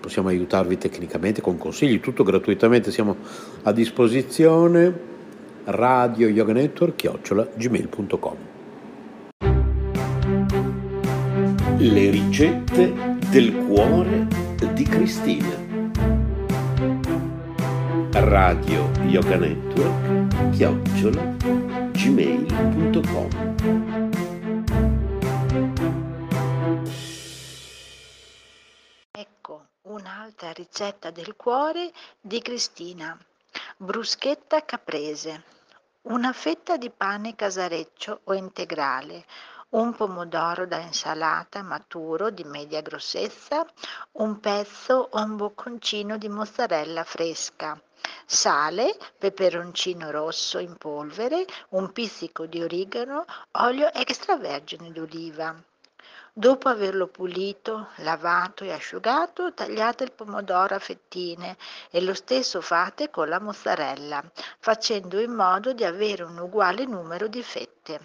possiamo aiutarvi tecnicamente con consigli, tutto gratuitamente, siamo a disposizione. radioyoganetwork@gmail.com. Le ricette del cuore di Cristina. radioyoganetwork@gmail.com. Ecco un'altra ricetta del cuore di Cristina. Bruschetta caprese. Una fetta di pane casareccio o integrale, un pomodoro da insalata maturo di media grossezza, un pezzo o un bocconcino di mozzarella fresca, sale, peperoncino rosso in polvere, un pizzico di origano, olio extravergine d'oliva. Dopo averlo pulito, lavato e asciugato, tagliate il pomodoro a fettine e lo stesso fate con la mozzarella, facendo in modo di avere un uguale numero di fette.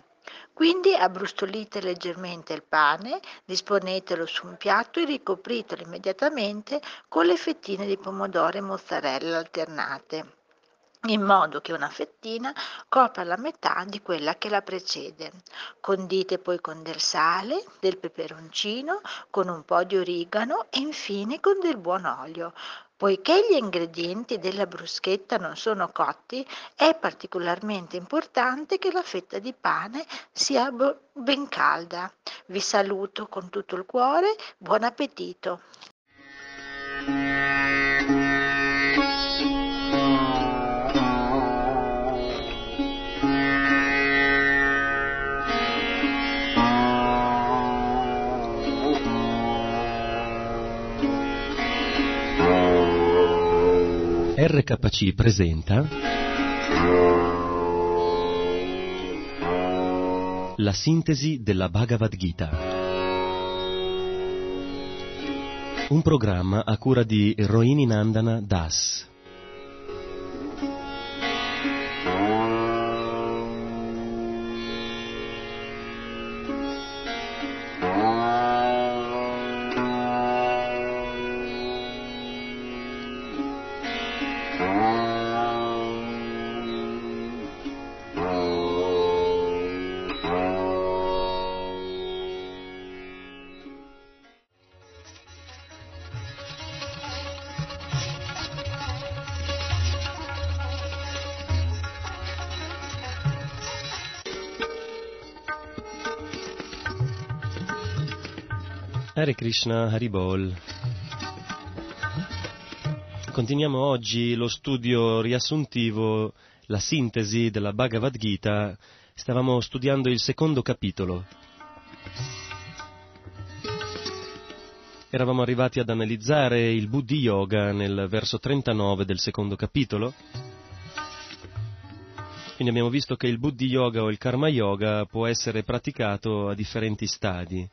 Quindi abbrustolite leggermente il pane, disponetelo su un piatto e ricopritelo immediatamente con le fettine di pomodoro e mozzarella alternate. in modo che una fettina copra la metà di quella che la precede. Condite poi con del sale, del peperoncino, con un po' di origano e infine con del buon olio. Poiché gli ingredienti della bruschetta non sono cotti, è particolarmente importante che la fetta di pane sia ben calda. Vi saluto con tutto il cuore, buon appetito! RKC presenta la sintesi della Bhagavad Gita, un programma a cura di Rohini Nandana Das. Hare Krishna Haribol. Continuiamo oggi lo studio riassuntivo, la sintesi della Bhagavad Gita. Stavamo studiando il secondo capitolo. Eravamo arrivati ad analizzare il Buddhi Yoga nel verso 39 del secondo capitolo. Quindi abbiamo visto che il Buddhi Yoga o il Karma Yoga può essere praticato a differenti stadi.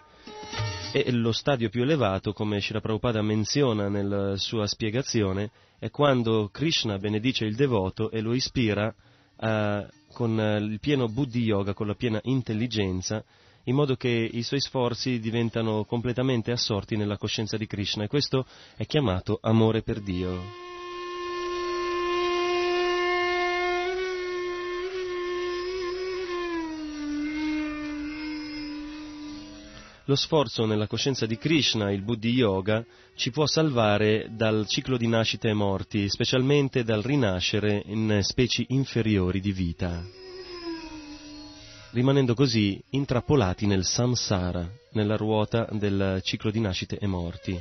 E lo stadio più elevato, come Śrīla Prabhupāda menziona nella sua spiegazione, è quando Krishna benedice il devoto e lo ispira con il pieno Buddhi Yoga, con la piena intelligenza, in modo che i suoi sforzi diventano completamente assorti nella coscienza di Krishna, e questo è chiamato amore per Dio. Lo sforzo nella coscienza di Krishna, il Buddhi Yoga, ci può salvare dal ciclo di nascita e morti, specialmente dal rinascere in specie inferiori di vita, rimanendo così intrappolati nel Samsara, nella ruota del ciclo di nascite e morti.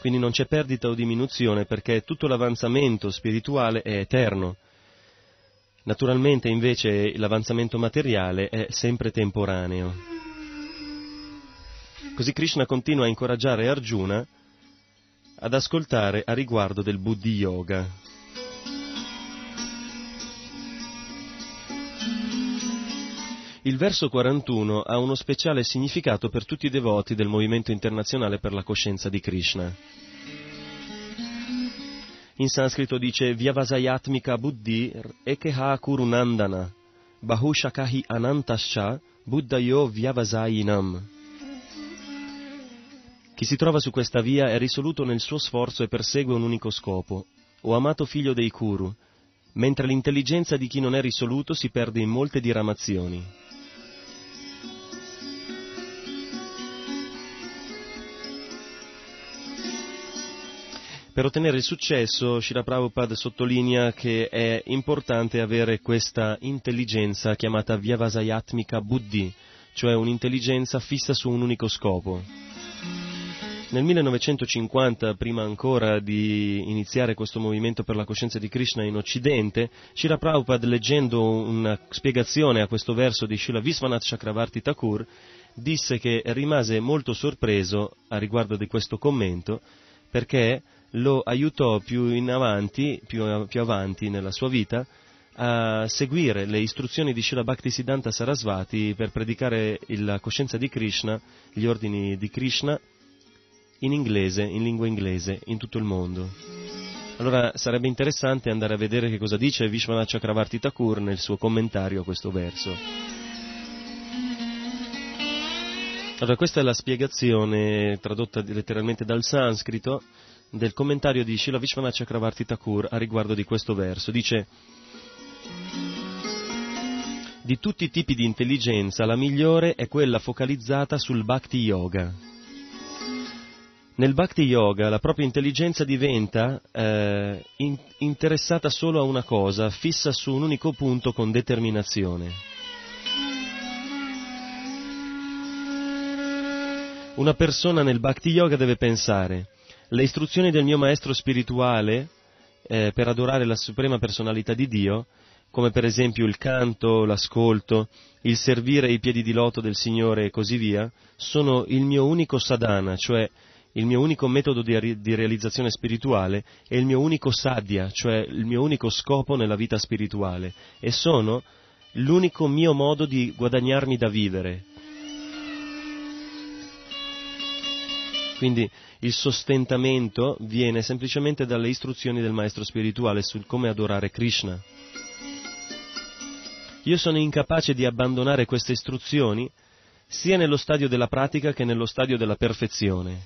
Quindi non c'è perdita o diminuzione, perché tutto l'avanzamento spirituale è eterno. Naturalmente, invece, l'avanzamento materiale è sempre temporaneo. Così Krishna continua a incoraggiare Arjuna ad ascoltare a riguardo del Buddhi Yoga. Il verso 41 ha uno speciale significato per tutti i devoti del Movimento Internazionale per la Coscienza di Krishna. In sanscrito dice Vyavasayatmika Buddhi ekeha kurunandana bahushakahi anantascha buddhayo vyavasayinam. Chi si trova su questa via è risoluto nel suo sforzo e persegue un unico scopo, o amato figlio dei Kuru, mentre l'intelligenza di chi non è risoluto si perde in molte diramazioni. Per ottenere il successo, Śrīla Prabhupāda sottolinea che è importante avere questa intelligenza chiamata Vyavasayatmika Buddhi, cioè un'intelligenza fissa su un unico scopo. Nel 1950, prima ancora di iniziare questo movimento per la coscienza di Krishna in Occidente, Śrīla Prabhupāda, leggendo una spiegazione a questo verso di Srila Vishvanatha Chakravarti Thakur, disse che rimase molto sorpreso a riguardo di questo commento, perché lo aiutò più avanti nella sua vita a seguire le istruzioni di Srila Bhaktisiddhanta Sarasvati per predicare la coscienza di Krishna, gli ordini di Krishna, in inglese, in lingua inglese, in tutto il mondo. Allora sarebbe interessante andare a vedere che cosa dice Vishvanatha Chakravarti Thakur nel suo commentario a questo verso. Allora, questa è la spiegazione tradotta letteralmente dal sanscrito del commentario di Srila Vishvanatha Chakravarti Thakur a riguardo di questo verso. Dice: di tutti i tipi di intelligenza la migliore è quella focalizzata sul Bhakti Yoga. Nel Bhakti Yoga la propria intelligenza diventa interessata solo a una cosa, fissa su un unico punto con determinazione. Una persona nel Bhakti Yoga deve pensare: le istruzioni del mio maestro spirituale per adorare la Suprema Personalità di Dio, come per esempio il canto, l'ascolto, il servire i piedi di loto del Signore e così via, sono il mio unico sadhana, cioè il mio unico metodo di realizzazione spirituale, e il mio unico sadhya, cioè il mio unico scopo nella vita spirituale, e sono l'unico mio modo di guadagnarmi da vivere. Quindi il sostentamento viene semplicemente dalle istruzioni del maestro spirituale sul come adorare Krishna. Io sono incapace di abbandonare queste istruzioni sia nello stadio della pratica che nello stadio della perfezione.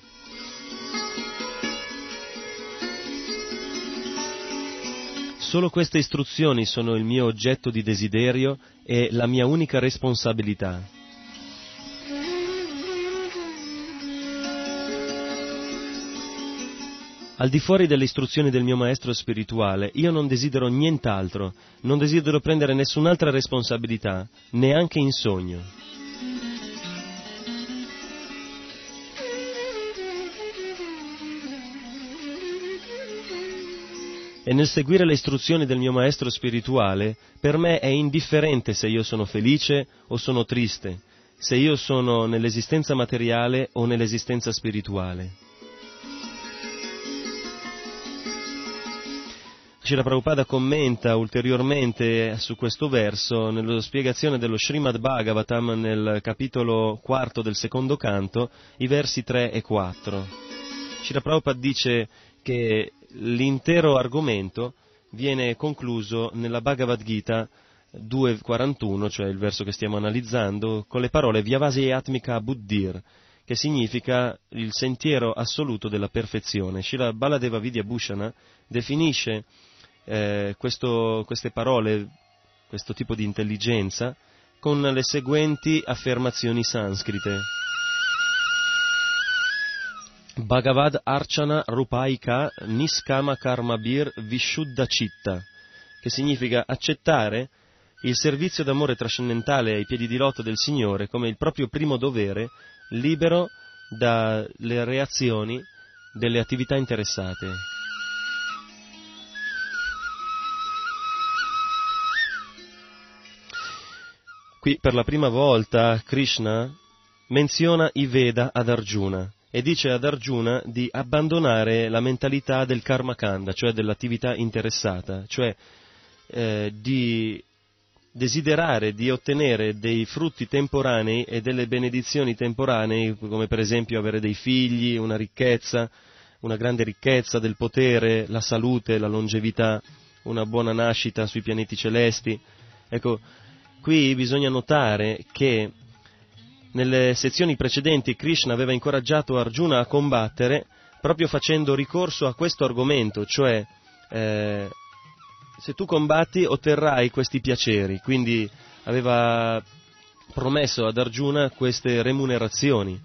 Solo queste istruzioni sono il mio oggetto di desiderio e la mia unica responsabilità. Al di fuori delle istruzioni del mio maestro spirituale, io non desidero nient'altro, non desidero prendere nessun'altra responsabilità, neanche in sogno. E nel seguire le istruzioni del mio maestro spirituale, per me è indifferente se io sono felice o sono triste, se io sono nell'esistenza materiale o nell'esistenza spirituale. Srila Prabhupada commenta ulteriormente su questo verso nella spiegazione dello Srimad Bhagavatam nel capitolo 4 del secondo canto, i versi 3 e 4. Srila Prabhupada dice che l'intero argomento viene concluso nella Bhagavad Gita 2.41, cioè il verso che stiamo analizzando, con le parole Vyavasayatmika Buddhi, che significa il sentiero assoluto della perfezione. Srila Baladeva Vidya Bhushana definisce queste parole, questo tipo di intelligenza, con le seguenti affermazioni sanscrite: Bhagavad Archana Rupaika Nishkama Karma Vishuddha Citta, che significa accettare il servizio d'amore trascendentale ai piedi di loto del Signore come il proprio primo dovere, libero dalle reazioni delle attività interessate. Qui per la prima volta Krishna menziona i Veda ad Arjuna e dice ad Arjuna di abbandonare la mentalità del Karma Kanda, cioè dell'attività interessata, cioè di desiderare di ottenere dei frutti temporanei e delle benedizioni temporanee, come per esempio avere dei figli, una ricchezza, una grande ricchezza, del potere, la salute, la longevità, una buona nascita sui pianeti celesti. Ecco, qui bisogna notare che nelle sezioni precedenti Krishna aveva incoraggiato Arjuna a combattere proprio facendo ricorso a questo argomento, cioè se tu combatti otterrai questi piaceri, quindi aveva promesso ad Arjuna queste remunerazioni,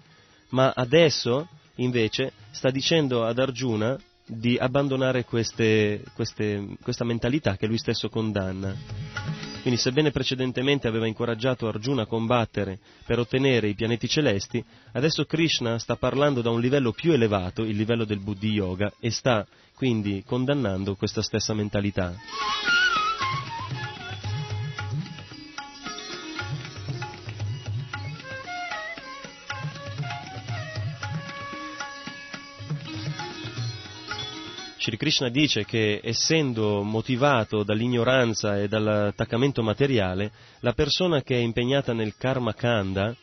ma adesso invece sta dicendo ad Arjuna di abbandonare questa mentalità che lui stesso condanna. Quindi, sebbene precedentemente aveva incoraggiato Arjuna a combattere per ottenere i pianeti celesti, adesso Krishna sta parlando da un livello più elevato, il livello del Buddhi Yoga, e sta quindi condannando questa stessa mentalità. Shri Krishna dice che, essendo motivato dall'ignoranza e dall'attaccamento materiale, la persona che è impegnata nel Karma Kanda,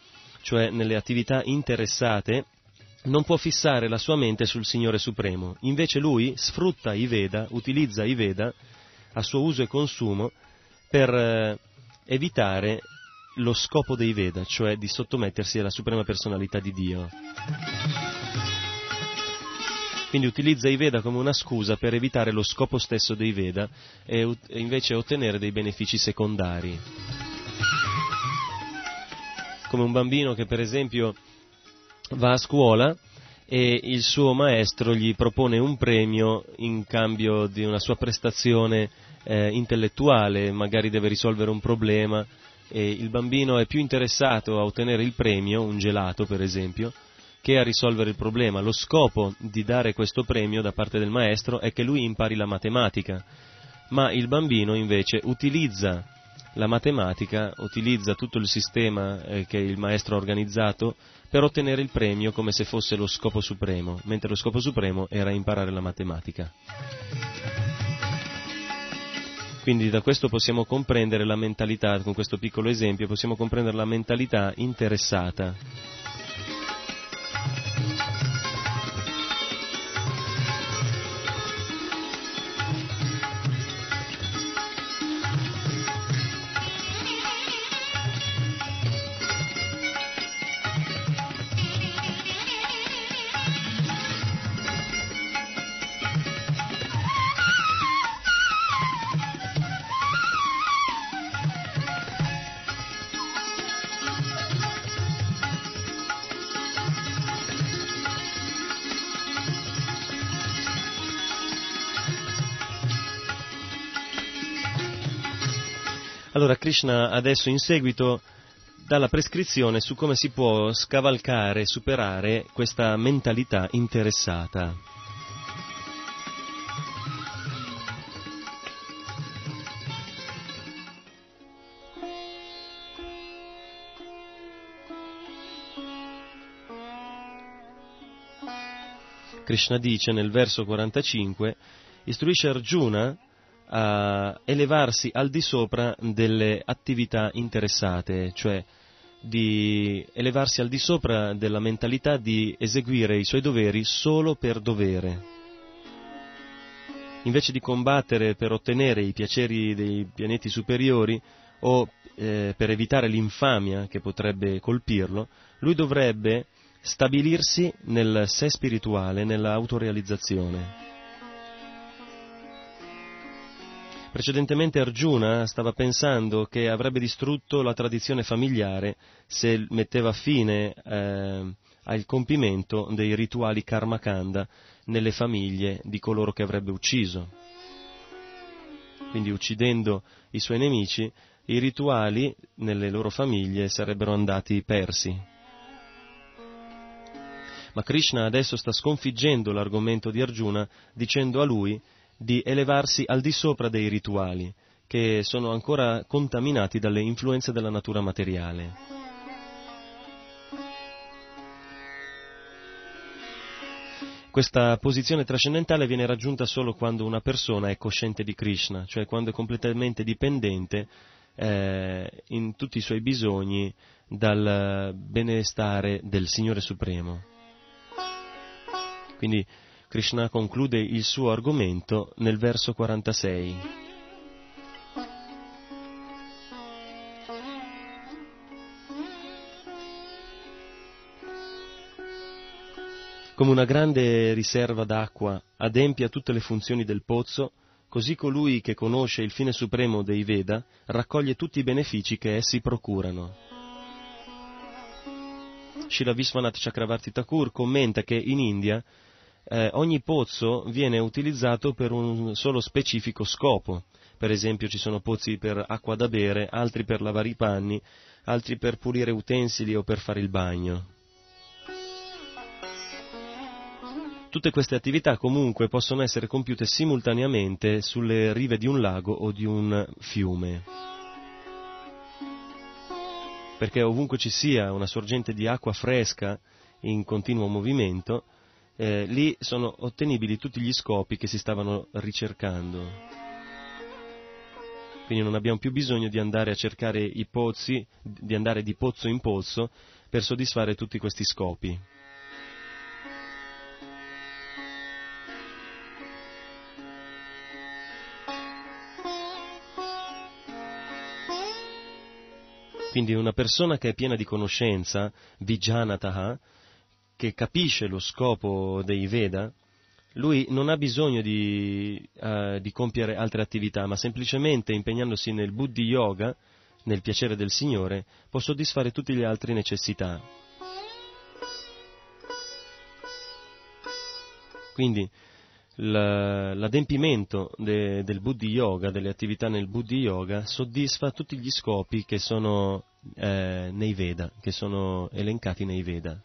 cioè nelle attività interessate, non può fissare la sua mente sul Signore Supremo. Invece lui sfrutta i Veda, utilizza i Veda a suo uso e consumo per evitare lo scopo dei Veda, cioè di sottomettersi alla Suprema Personalità di Dio. Quindi utilizza i Veda come una scusa per evitare lo scopo stesso dei Veda e invece ottenere dei benefici secondari. Come un bambino che per esempio va a scuola e il suo maestro gli propone un premio in cambio di una sua prestazione intellettuale, magari deve risolvere un problema e il bambino è più interessato a ottenere il premio, un gelato per esempio, che a risolvere il problema. Lo scopo di dare questo premio da parte del maestro è che lui impari la matematica, ma il bambino invece utilizza la matematica, utilizza tutto il sistema che il maestro ha organizzato per ottenere il premio come se fosse lo scopo supremo, mentre lo scopo supremo era imparare la matematica. Quindi da questo possiamo comprendere la mentalità, con questo piccolo esempio possiamo comprendere la mentalità interessata. Allora Krishna adesso in seguito dà la prescrizione su come si può scavalcare, superare questa mentalità interessata. Krishna dice nel verso 45, istruisce Arjuna a elevarsi al di sopra delle attività interessate, cioè di elevarsi al di sopra della mentalità di eseguire i suoi doveri solo per dovere. Invece di combattere per ottenere i piaceri dei pianeti superiori o per evitare l'infamia che potrebbe colpirlo, lui dovrebbe stabilirsi nel sé spirituale, nell'autorealizzazione. Precedentemente Arjuna stava pensando che avrebbe distrutto la tradizione familiare se metteva fine al compimento dei rituali Karma Kanda nelle famiglie di coloro che avrebbe ucciso. Quindi uccidendo i suoi nemici, i rituali nelle loro famiglie sarebbero andati persi. Ma Krishna adesso sta sconfiggendo l'argomento di Arjuna dicendo a lui di elevarsi al di sopra dei rituali, che sono ancora contaminati dalle influenze della natura materiale. Questa posizione trascendentale viene raggiunta solo quando una persona è cosciente di Krishna, cioè quando è completamente dipendente in tutti i suoi bisogni dal benestare del Signore Supremo. Quindi Krishna conclude il suo argomento nel verso 46. Come una grande riserva d'acqua adempia tutte le funzioni del pozzo, così colui che conosce il fine supremo dei Veda raccoglie tutti i benefici che essi procurano. Srila Vishvanatha Chakravarti Thakur commenta che in India ogni pozzo viene utilizzato per un solo specifico scopo. Per esempio ci sono pozzi per acqua da bere, altri per lavare i panni, altri per pulire utensili o per fare il bagno. Tutte queste attività comunque possono essere compiute simultaneamente sulle rive di un lago o di un fiume, perché ovunque ci sia una sorgente di acqua fresca in continuo movimento, lì sono ottenibili tutti gli scopi che si stavano ricercando. Quindi non abbiamo più bisogno di andare a cercare i pozzi, di andare di pozzo in pozzo per soddisfare tutti questi scopi. Quindi una persona che è piena di conoscenza, Janataha, che capisce lo scopo dei Veda, lui non ha bisogno di compiere altre attività, ma semplicemente impegnandosi nel Buddhi Yoga, nel piacere del Signore, può soddisfare tutte le altre necessità. Quindi l'adempimento del Buddhi Yoga, delle attività nel Buddhi Yoga, soddisfa tutti gli scopi che sono nei Veda, che sono elencati nei Veda.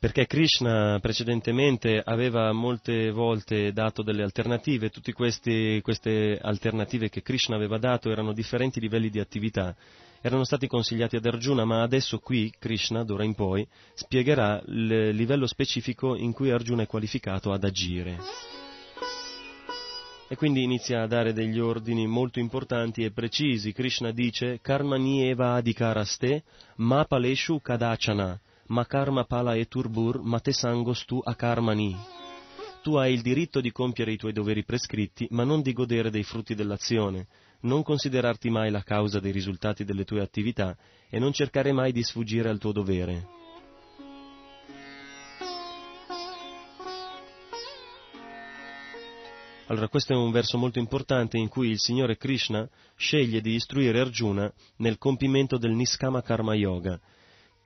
Perché Krishna precedentemente aveva molte volte dato delle alternative, tutte queste alternative che Krishna aveva dato erano differenti livelli di attività, erano stati consigliati ad Arjuna, ma adesso qui Krishna, d'ora in poi, spiegherà il livello specifico in cui Arjuna è qualificato ad agire. E quindi inizia a dare degli ordini molto importanti e precisi. Krishna dice Karmani eva adhikaraste ma paleshu kadachana. Ma karma pala e turbur, ma te sangos tu a karmani. Tu hai il diritto di compiere i tuoi doveri prescritti, ma non di godere dei frutti dell'azione, non considerarti mai la causa dei risultati delle tue attività e non cercare mai di sfuggire al tuo dovere. Allora, questo è un verso molto importante in cui il Signore Krishna sceglie di istruire Arjuna nel compimento del Nishkama Karma Yoga,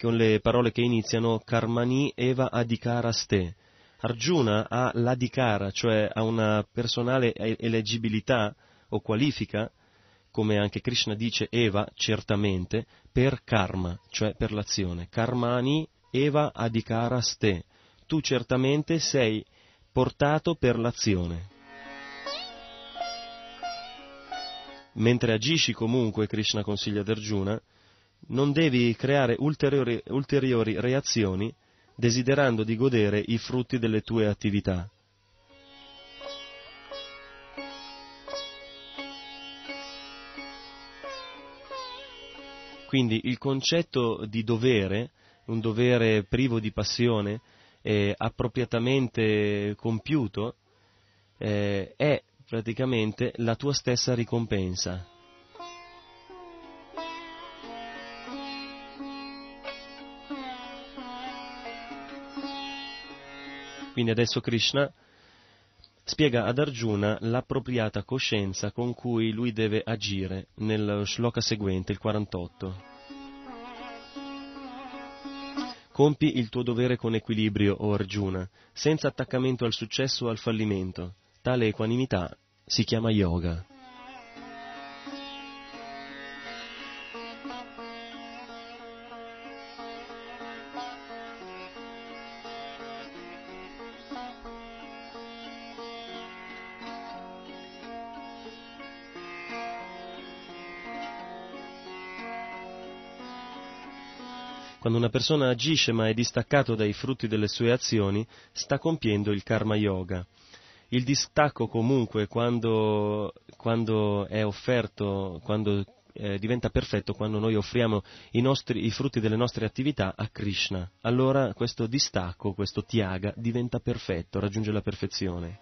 con le parole che iniziano Karmani eva adhikaraste. Arjuna ha l'adhikara, cioè ha una personale eleggibilità o qualifica, come anche Krishna dice eva, certamente, per karma, cioè per l'azione. Karmani eva adhikaraste. Tu certamente sei portato per l'azione. Mentre agisci comunque, Krishna consiglia ad Arjuna, non devi creare ulteriori reazioni desiderando di godere i frutti delle tue attività. Quindi il concetto di dovere, un dovere privo di passione e appropriatamente compiuto, è praticamente la tua stessa ricompensa. Quindi adesso Krishna spiega ad Arjuna l'appropriata coscienza con cui lui deve agire nel shloka seguente, il 48. Compi il tuo dovere con equilibrio, o Arjuna, senza attaccamento al successo o al fallimento. Tale equanimità si chiama yoga. Quando una persona agisce ma è distaccato dai frutti delle sue azioni, sta compiendo il karma yoga. Il distacco comunque, quando è offerto, quando diventa perfetto, quando noi offriamo i frutti delle nostre attività a Krishna, allora questo distacco, questo tyaga, diventa perfetto, raggiunge la perfezione.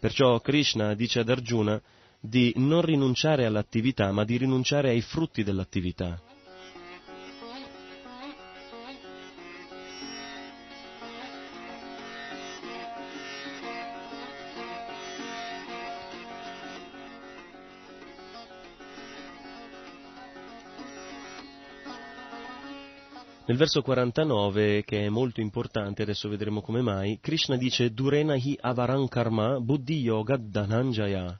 Perciò Krishna dice ad Arjuna di non rinunciare all'attività, ma di rinunciare ai frutti dell'attività. Nel verso 49, che è molto importante, adesso vedremo come mai, Krishna dice Durenahi avaran karma buddhi yoga dhananjaya.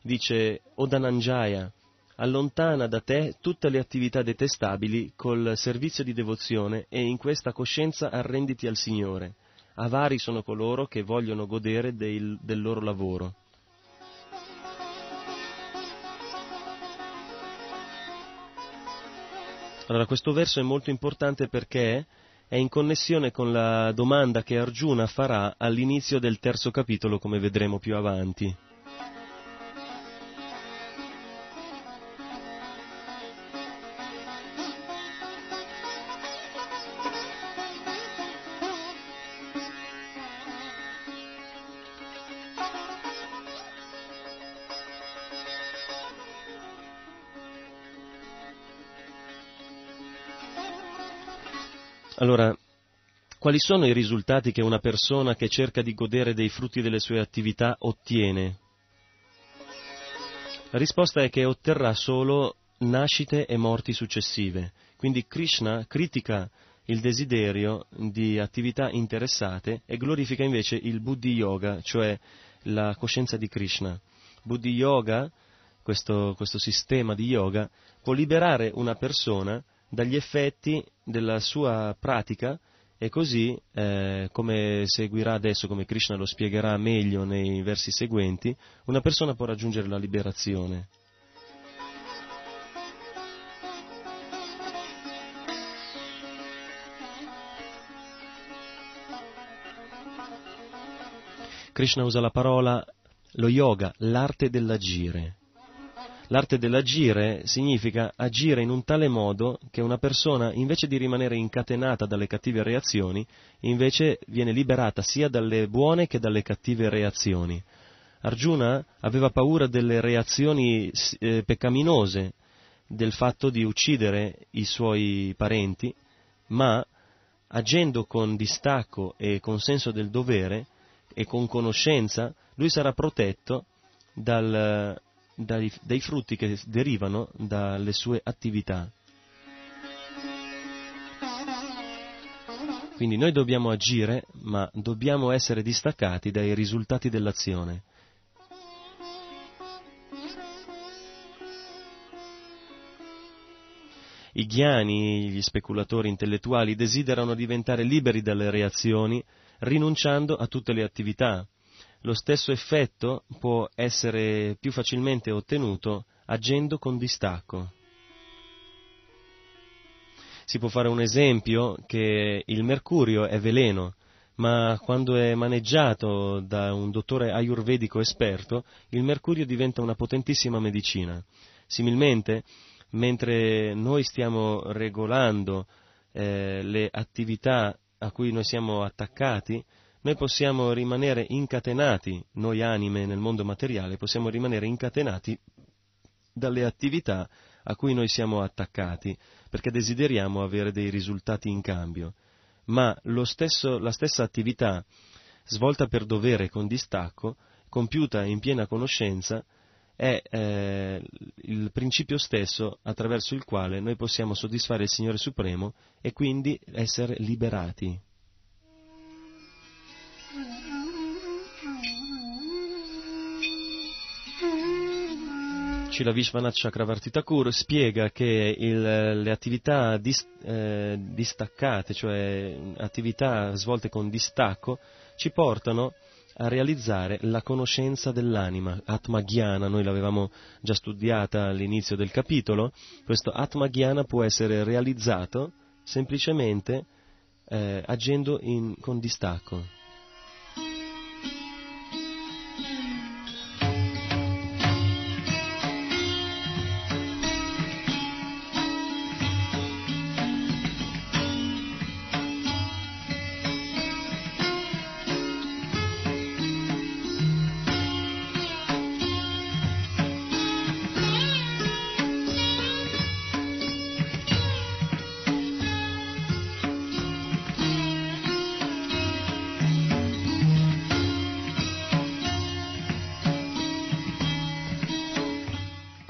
Dice, o Dhananjaya, allontana da te tutte le attività detestabili col servizio di devozione e in questa coscienza arrenditi al Signore. Avari sono coloro che vogliono godere del loro lavoro. Allora, questo verso è molto importante perché è in connessione con la domanda che Arjuna farà all'inizio del terzo capitolo, come vedremo più avanti. Allora, quali sono i risultati che una persona che cerca di godere dei frutti delle sue attività ottiene? La risposta è che otterrà solo nascite e morti successive. Quindi Krishna critica il desiderio di attività interessate e glorifica invece il Buddhi Yoga, cioè la coscienza di Krishna. Buddhi Yoga, questo sistema di yoga, può liberare una persona dagli effetti della sua pratica e così, come seguirà adesso, come Krishna lo spiegherà meglio nei versi seguenti, una persona può raggiungere la liberazione. Krishna usa la parola, lo yoga, l'arte dell'agire. L'arte dell'agire significa agire in un tale modo che una persona, invece di rimanere incatenata dalle cattive reazioni, invece viene liberata sia dalle buone che dalle cattive reazioni. Arjuna aveva paura delle reazioni peccaminose, del fatto di uccidere i suoi parenti, ma agendo con distacco e con senso del dovere, e con conoscenza, lui sarà protetto dai frutti che derivano dalle sue attività. Quindi noi dobbiamo agire, ma dobbiamo essere distaccati dai risultati dell'azione. I ghiani, gli speculatori intellettuali, desiderano diventare liberi dalle reazioni, rinunciando a tutte le attività. Lo stesso effetto può essere più facilmente ottenuto agendo con distacco. Si può fare un esempio che il mercurio è veleno, ma quando è maneggiato da un dottore ayurvedico esperto, il mercurio diventa una potentissima medicina. Similmente, mentre noi stiamo regolando le attività a cui noi siamo attaccati, noi possiamo rimanere incatenati, noi anime nel mondo materiale, possiamo rimanere incatenati dalle attività a cui noi siamo attaccati, perché desideriamo avere dei risultati in cambio. Ma la stessa attività, svolta per dovere con distacco, compiuta in piena conoscenza, è il principio stesso attraverso il quale noi possiamo soddisfare il Signore Supremo e quindi essere liberati. Srila Vishvanatha Chakravarti Thakur spiega che le attività distaccate, cioè attività svolte con distacco, ci portano a realizzare la conoscenza dell'anima, Atma Ghyana. Noi l'avevamo già studiata all'inizio del capitolo. Questo Atma Ghyana può essere realizzato semplicemente agendo con distacco.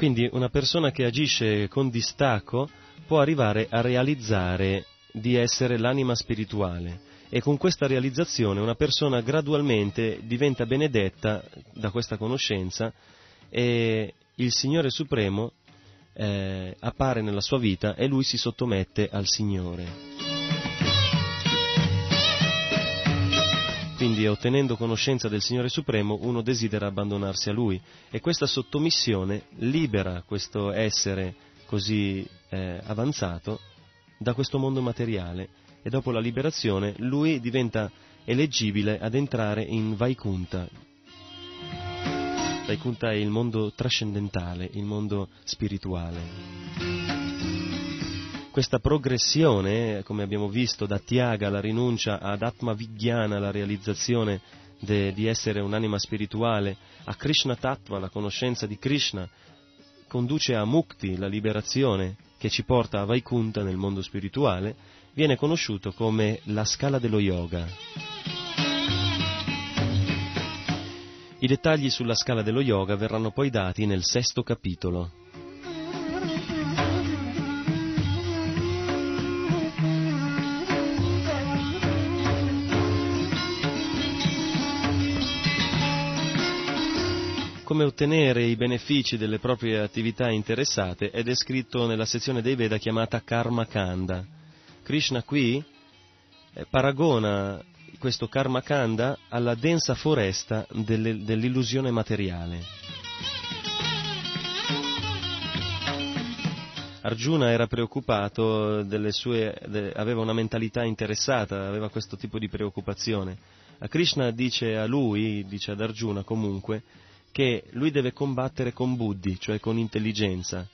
Quindi una persona che agisce con distacco può arrivare a realizzare di essere l'anima spirituale e con questa realizzazione una persona gradualmente diventa benedetta da questa conoscenza e il Signore Supremo appare nella sua vita e lui si sottomette al Signore. Quindi ottenendo conoscenza del Signore Supremo uno desidera abbandonarsi a Lui e questa sottomissione libera questo essere così avanzato da questo mondo materiale e dopo la liberazione lui diventa eleggibile ad entrare in Vaikuntha. Vaikuntha è il mondo trascendentale, il mondo spirituale. Questa progressione, come abbiamo visto, da Tyaga, la rinuncia, ad Atma Vigyana, la realizzazione di essere un'anima spirituale, a Krishna Tattva, la conoscenza di Krishna, conduce a Mukti, la liberazione, che ci porta a Vaikuntha nel mondo spirituale, viene conosciuto come la scala dello yoga. I dettagli sulla scala dello yoga verranno poi dati nel 6° capitolo. Come ottenere i benefici delle proprie attività interessate è descritto nella sezione dei Veda chiamata Karma Kanda. Krishna qui paragona questo Karma Kanda alla densa foresta dell'illusione materiale. Arjuna era preoccupato delle sue, aveva una mentalità interessata, aveva questo tipo di preoccupazione. A Krishna dice a lui, dice ad Arjuna comunque, che lui deve combattere con buddhi, cioè con intelligenza.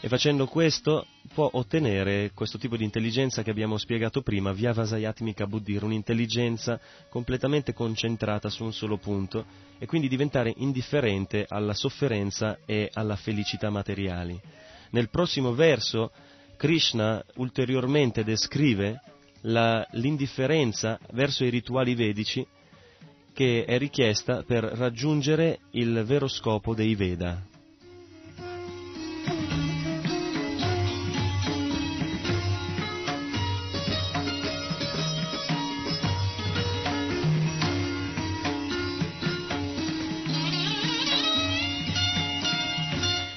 E facendo questo può ottenere questo tipo di intelligenza che abbiamo spiegato prima, Vyavasayatmika Buddhi, un'intelligenza completamente concentrata su un solo punto e quindi diventare indifferente alla sofferenza e alla felicità materiali. Nel prossimo verso Krishna ulteriormente descrive l'indifferenza verso i rituali vedici che è richiesta per raggiungere il vero scopo dei Veda.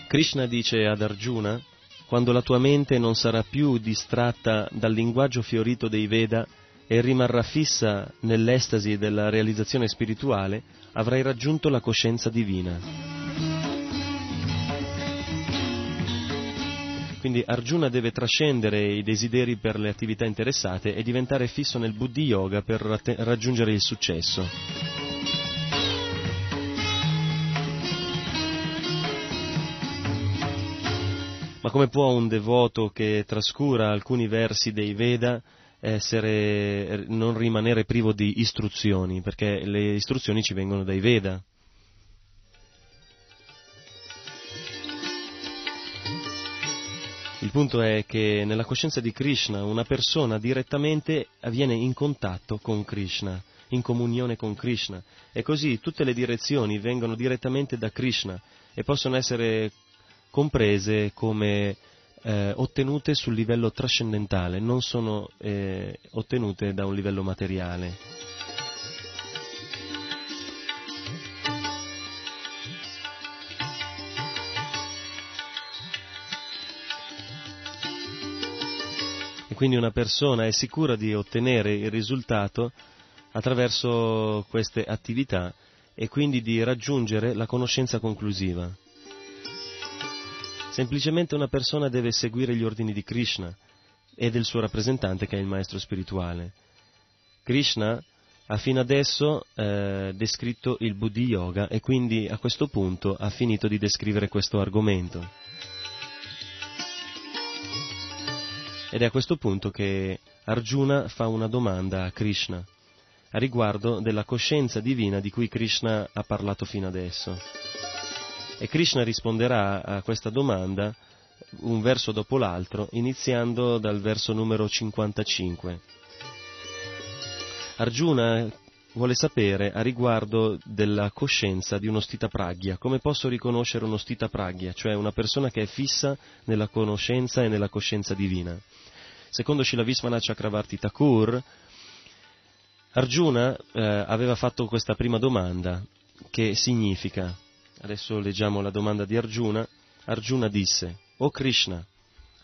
Krishna dice ad Arjuna: quando la tua mente non sarà più distratta dal linguaggio fiorito dei Veda e rimarrà fissa nell'estasi della realizzazione spirituale, avrai raggiunto la coscienza divina. Quindi Arjuna deve trascendere i desideri per le attività interessate e diventare fisso nel Buddhi Yoga per raggiungere il successo. Ma come può un devoto che trascura alcuni versi dei Veda non rimanere privo di istruzioni? Perché le istruzioni ci vengono dai Veda. Il punto è che nella coscienza di Krishna una persona direttamente viene in contatto con Krishna, in comunione con Krishna. E così tutte le direzioni vengono direttamente da Krishna e possono essere comprese come ottenute sul livello trascendentale, non sono ottenute da un livello materiale. E quindi una persona è sicura di ottenere il risultato attraverso queste attività e quindi di raggiungere la conoscenza conclusiva. Semplicemente una persona deve seguire gli ordini di Krishna e del suo rappresentante che è il maestro spirituale. Krishna ha fino adesso descritto il Buddhi Yoga e quindi a questo punto ha finito di descrivere questo argomento. Ed è a questo punto che Arjuna fa una domanda a Krishna a riguardo della coscienza divina di cui Krishna ha parlato fino adesso. E Krishna risponderà a questa domanda un verso dopo l'altro, iniziando dal verso numero 55. Arjuna vuole sapere a riguardo della coscienza di uno Sthita-pragya. Come posso riconoscere uno Sthita-pragya, cioè una persona che è fissa nella conoscenza e nella coscienza divina? Secondo Srila Vishvanatha Chakravarti Thakur, Arjuna aveva fatto questa prima domanda, che significa... Adesso leggiamo la domanda di Arjuna. Arjuna disse: «O Krishna,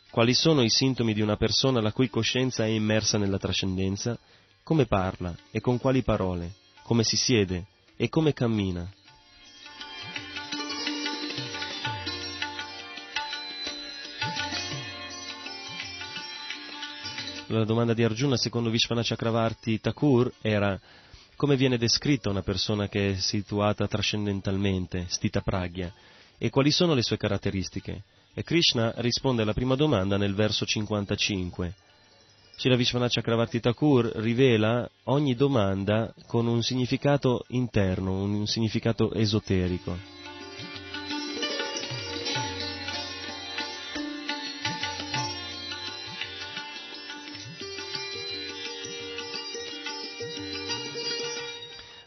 quali sono i sintomi di una persona la cui coscienza è immersa nella trascendenza? Come parla e con quali parole? Come si siede e come cammina?» La domanda di Arjuna, secondo Vishvanatha Chakravarti Thakur, era: come viene descritta una persona che è situata trascendentalmente, Sthita-pragya, e quali sono le sue caratteristiche? E Krishna risponde alla prima domanda nel verso 55. Srila Vishvanatha Chakravarti Thakur rivela ogni domanda con un significato interno, un significato esoterico.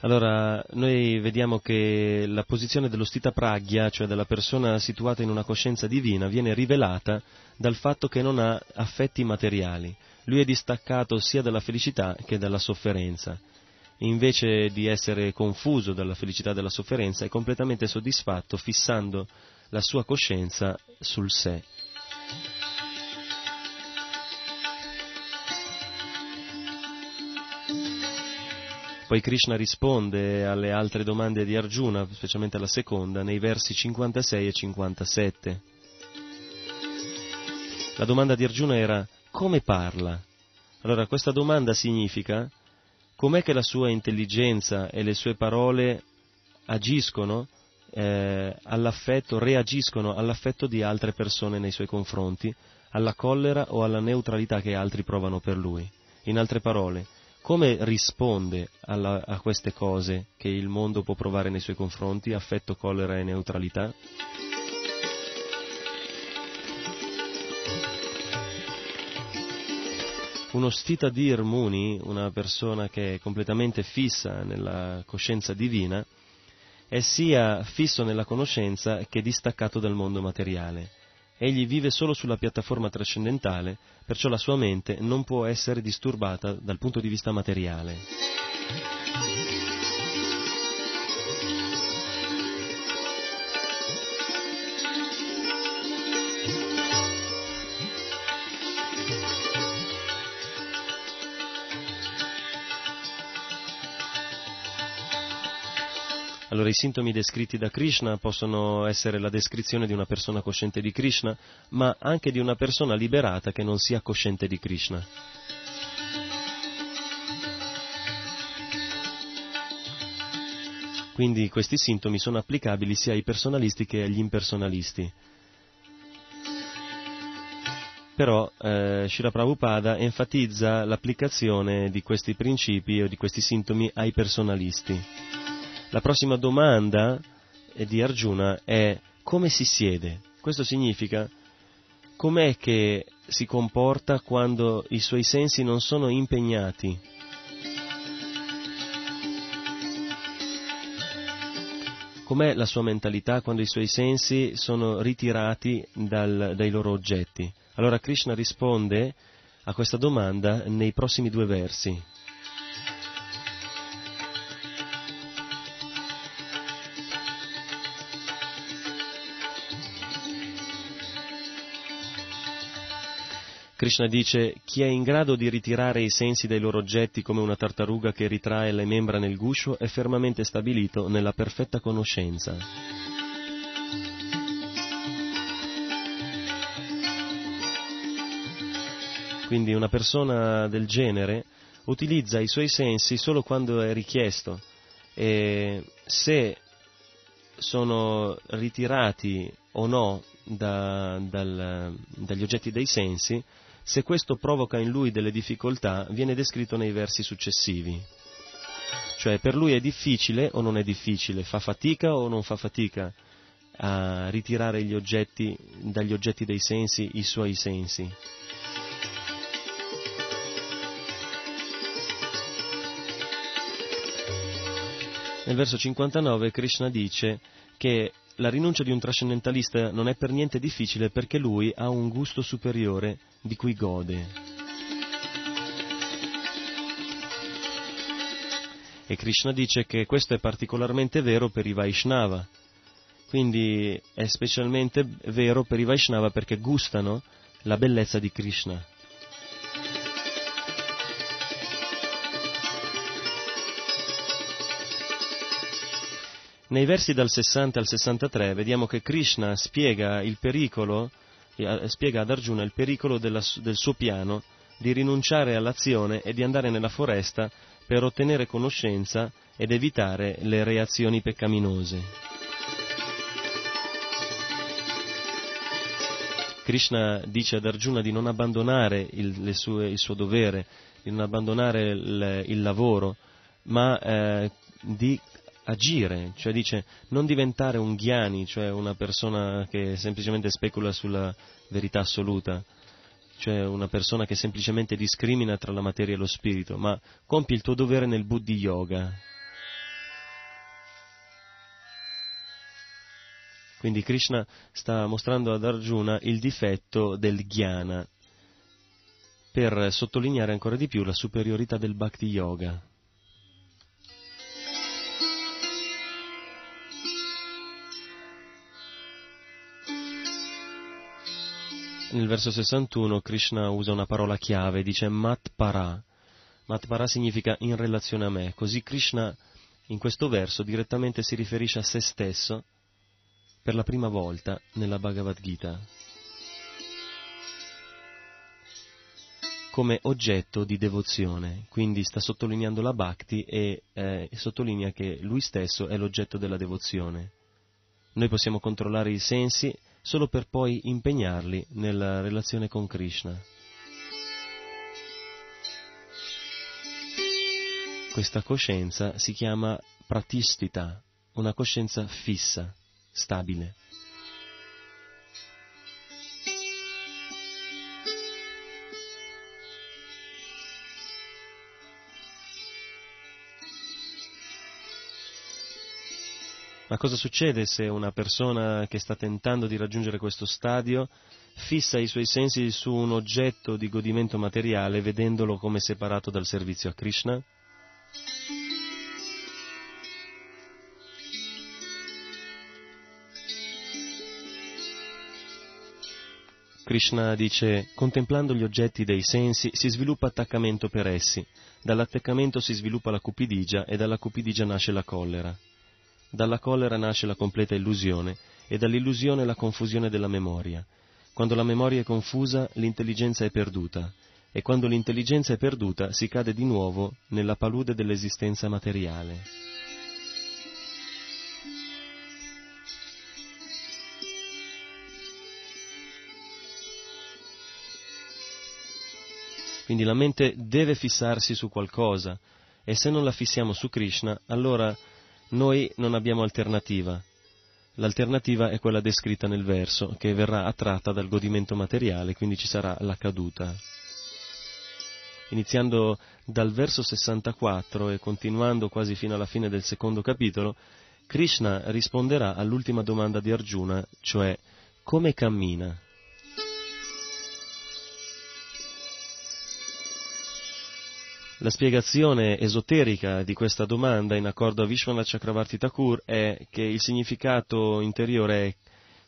Allora, noi vediamo che la posizione dello Sthita-pragya, cioè della persona situata in una coscienza divina, viene rivelata dal fatto che non ha affetti materiali. Lui è distaccato sia dalla felicità che dalla sofferenza. Invece di essere confuso dalla felicità e dalla sofferenza, è completamente soddisfatto fissando la sua coscienza sul sé. Poi Krishna risponde alle altre domande di Arjuna, specialmente alla seconda, nei versi 56 e 57. La domanda di Arjuna era: come parla? Allora, questa domanda significa: com'è che la sua intelligenza e le sue parole agiscono all'affetto, reagiscono all'affetto di altre persone nei suoi confronti, alla collera o alla neutralità che altri provano per lui? In altre parole, come risponde a queste cose che il mondo può provare nei suoi confronti, affetto, collera e neutralità? Uno Sthita-dhir Muni, una persona che è completamente fissa nella coscienza divina, è sia fisso nella conoscenza che distaccato dal mondo materiale. Egli vive solo sulla piattaforma trascendentale, perciò la sua mente non può essere disturbata dal punto di vista materiale. Allora, i sintomi descritti da Krishna possono essere la descrizione di una persona cosciente di Krishna, ma anche di una persona liberata che non sia cosciente di Krishna. Quindi questi sintomi sono applicabili sia ai personalisti che agli impersonalisti. Però Śrīla Prabhupāda enfatizza l'applicazione di questi principi o di questi sintomi ai personalisti. La prossima domanda di Arjuna è: come si siede? Questo significa com'è che si comporta quando i suoi sensi non sono impegnati. Com'è la sua mentalità quando i suoi sensi sono ritirati dai loro oggetti? Allora Krishna risponde a questa domanda nei prossimi due versi. Krishna dice: chi è in grado di ritirare i sensi dai loro oggetti come una tartaruga che ritrae le membra nel guscio è fermamente stabilito nella perfetta conoscenza. Quindi una persona del genere utilizza i suoi sensi solo quando è richiesto, e se sono ritirati o no dagli oggetti dei sensi, se questo provoca in lui delle difficoltà, viene descritto nei versi successivi. Cioè, per lui è difficile o non è difficile, fa fatica o non fa fatica a ritirare dagli oggetti dei sensi i suoi sensi. Nel verso 59 Krishna dice che la rinuncia di un trascendentalista non è per niente difficile perché lui ha un gusto superiore di cui gode. E Krishna dice che questo è particolarmente vero per i Vaishnava. Quindi è specialmente vero per i Vaishnava perché gustano la bellezza di Krishna. Nei versi dal 60 al 63 vediamo che Krishna spiega ad Arjuna il pericolo del suo piano di rinunciare all'azione e di andare nella foresta per ottenere conoscenza ed evitare le reazioni peccaminose. Krishna dice ad Arjuna di non abbandonare il suo dovere, di non abbandonare il lavoro, ma di agire, cioè dice non diventare un ghiani, cioè una persona che semplicemente specula sulla verità assoluta, cioè una persona che semplicemente discrimina tra la materia e lo spirito, ma compi il tuo dovere nel Buddhi Yoga. Quindi Krishna sta mostrando ad Arjuna il difetto del Ghyana per sottolineare ancora di più la superiorità del Bhakti Yoga. Nel verso 61 Krishna usa una parola chiave, dice Matpara. Matpara significa in relazione a me. Così Krishna in questo verso direttamente si riferisce a se stesso per la prima volta nella Bhagavad Gita come oggetto di devozione. Quindi sta sottolineando la Bhakti e sottolinea che lui stesso è l'oggetto della devozione. Noi possiamo controllare i sensi solo per poi impegnarli nella relazione con Krishna. Questa coscienza si chiama pratisthita, una coscienza fissa, stabile. Ma cosa succede se una persona che sta tentando di raggiungere questo stadio fissa i suoi sensi su un oggetto di godimento materiale vedendolo come separato dal servizio a Krishna? Krishna dice, contemplando gli oggetti dei sensi si sviluppa attaccamento per essi, dall'attaccamento si sviluppa la cupidigia e dalla cupidigia nasce la collera. Dalla collera nasce la completa illusione e dall'illusione la confusione della memoria. Quando la memoria è confusa, l'intelligenza è perduta e quando l'intelligenza è perduta si cade di nuovo nella palude dell'esistenza materiale. Quindi la mente deve fissarsi su qualcosa e se non la fissiamo su Krishna, allora noi non abbiamo alternativa. L'alternativa è quella descritta nel verso, che verrà attratta dal godimento materiale, quindi ci sarà la caduta. Iniziando dal verso 64 e continuando quasi fino alla fine del secondo capitolo, Krishna risponderà all'ultima domanda di Arjuna, cioè come cammina? La spiegazione esoterica di questa domanda, in accordo a Vishvanatha Chakravarti Thakur, è che il significato interiore è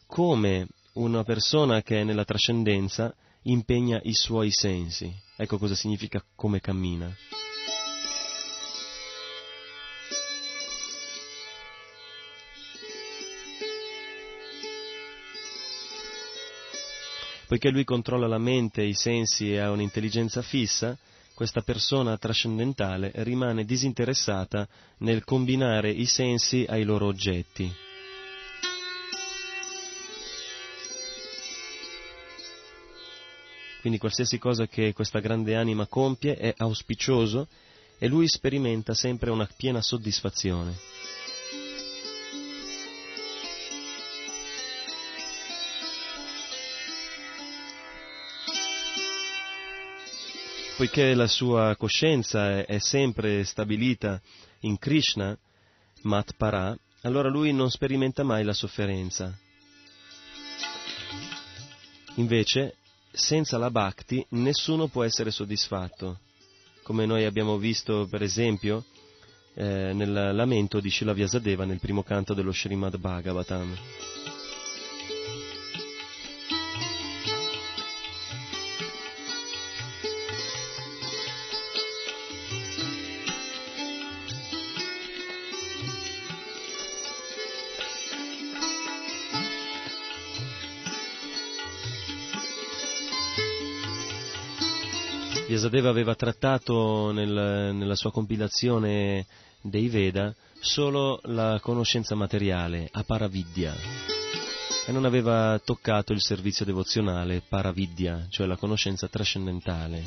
come una persona che è nella trascendenza impegna i suoi sensi. Ecco cosa significa come cammina. Poiché lui controlla la mente, i sensi e ha un'intelligenza fissa, questa persona trascendentale rimane disinteressata nel combinare i sensi ai loro oggetti. Quindi qualsiasi cosa che questa grande anima compie è auspicioso e lui sperimenta sempre una piena soddisfazione. Poiché la sua coscienza è sempre stabilita in Krishna, Matpara, allora lui non sperimenta mai la sofferenza. Invece, senza la Bhakti, nessuno può essere soddisfatto. Come noi abbiamo visto, per esempio, nel lamento di Srila Vyasadeva nel primo canto dello Srimad Bhagavatam. Vyasadeva aveva trattato nella sua compilazione dei Veda solo la conoscenza materiale, aparavidya. e non aveva toccato il servizio devozionale Paravidya, cioè la conoscenza trascendentale.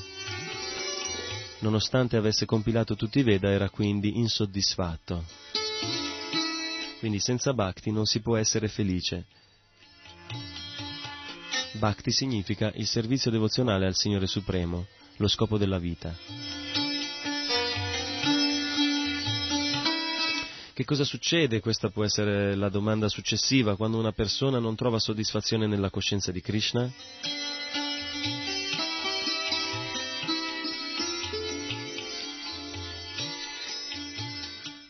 Nonostante avesse compilato tutti i Veda, era quindi insoddisfatto. Quindi senza Bhakti non si può essere felice. Bhakti significa il servizio devozionale al Signore Supremo, lo scopo della vita. Che cosa succede? Questa può essere la domanda successiva, quando una persona non trova soddisfazione nella coscienza di Krishna.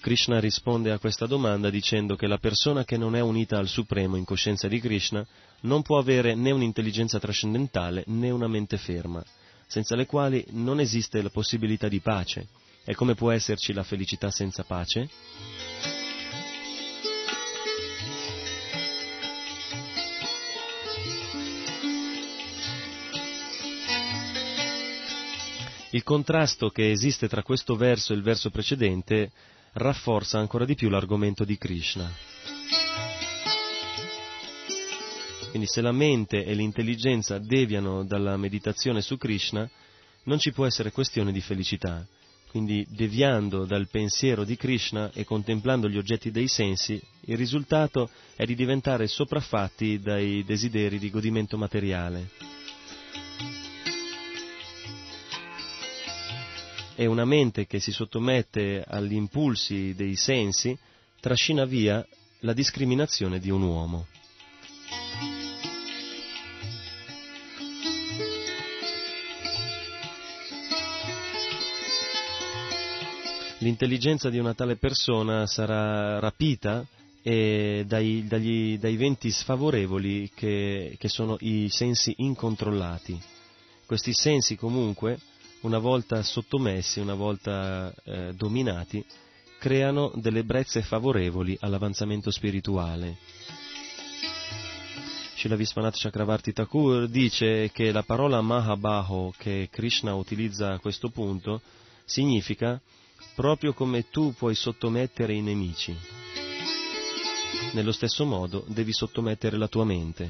Krishna risponde a questa domanda dicendo che la persona che non è unita al Supremo in coscienza di Krishna non può avere né un'intelligenza trascendentale né una mente ferma, senza le quali non esiste la possibilità di pace. E come può esserci la felicità senza pace? Il contrasto che esiste tra questo verso e il verso precedente rafforza ancora di più l'argomento di Krishna. Quindi se la mente e l'intelligenza deviano dalla meditazione su Krishna, non ci può essere questione di felicità. Quindi deviando dal pensiero di Krishna e contemplando gli oggetti dei sensi, il risultato è di diventare sopraffatti dai desideri di godimento materiale. E una mente che si sottomette agli impulsi dei sensi trascina via la discriminazione di un uomo. L'intelligenza di una tale persona sarà rapita dai venti sfavorevoli che sono i sensi incontrollati. Questi sensi comunque, una volta sottomessi, una volta dominati, creano delle brezze favorevoli all'avanzamento spirituale. Srila Vishvanatha Chakravarti Thakur dice che la parola Mahabaho che Krishna utilizza a questo punto significa proprio come tu puoi sottomettere i nemici. Nello stesso modo devi sottomettere la tua mente.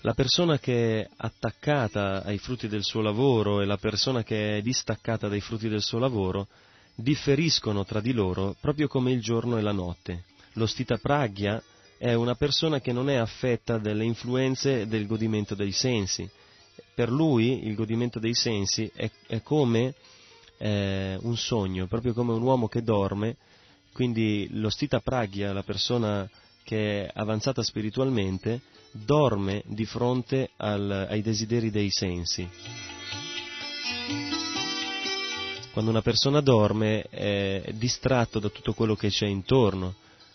La persona che è attaccata ai frutti del suo lavoro e la persona che è distaccata dai frutti del suo lavoro differiscono tra di loro proprio come il giorno e la notte. Lo Sthita-pragya è una persona che non è affetta dalle influenze del godimento dei sensi. Per lui il godimento dei sensi è come un sogno, proprio come un uomo che dorme. Quindi lo Sthita-pragya, la persona che è avanzata spiritualmente, dorme di fronte ai desideri dei sensi. Quando una persona dorme è distratto da tutto quello che c'è intorno,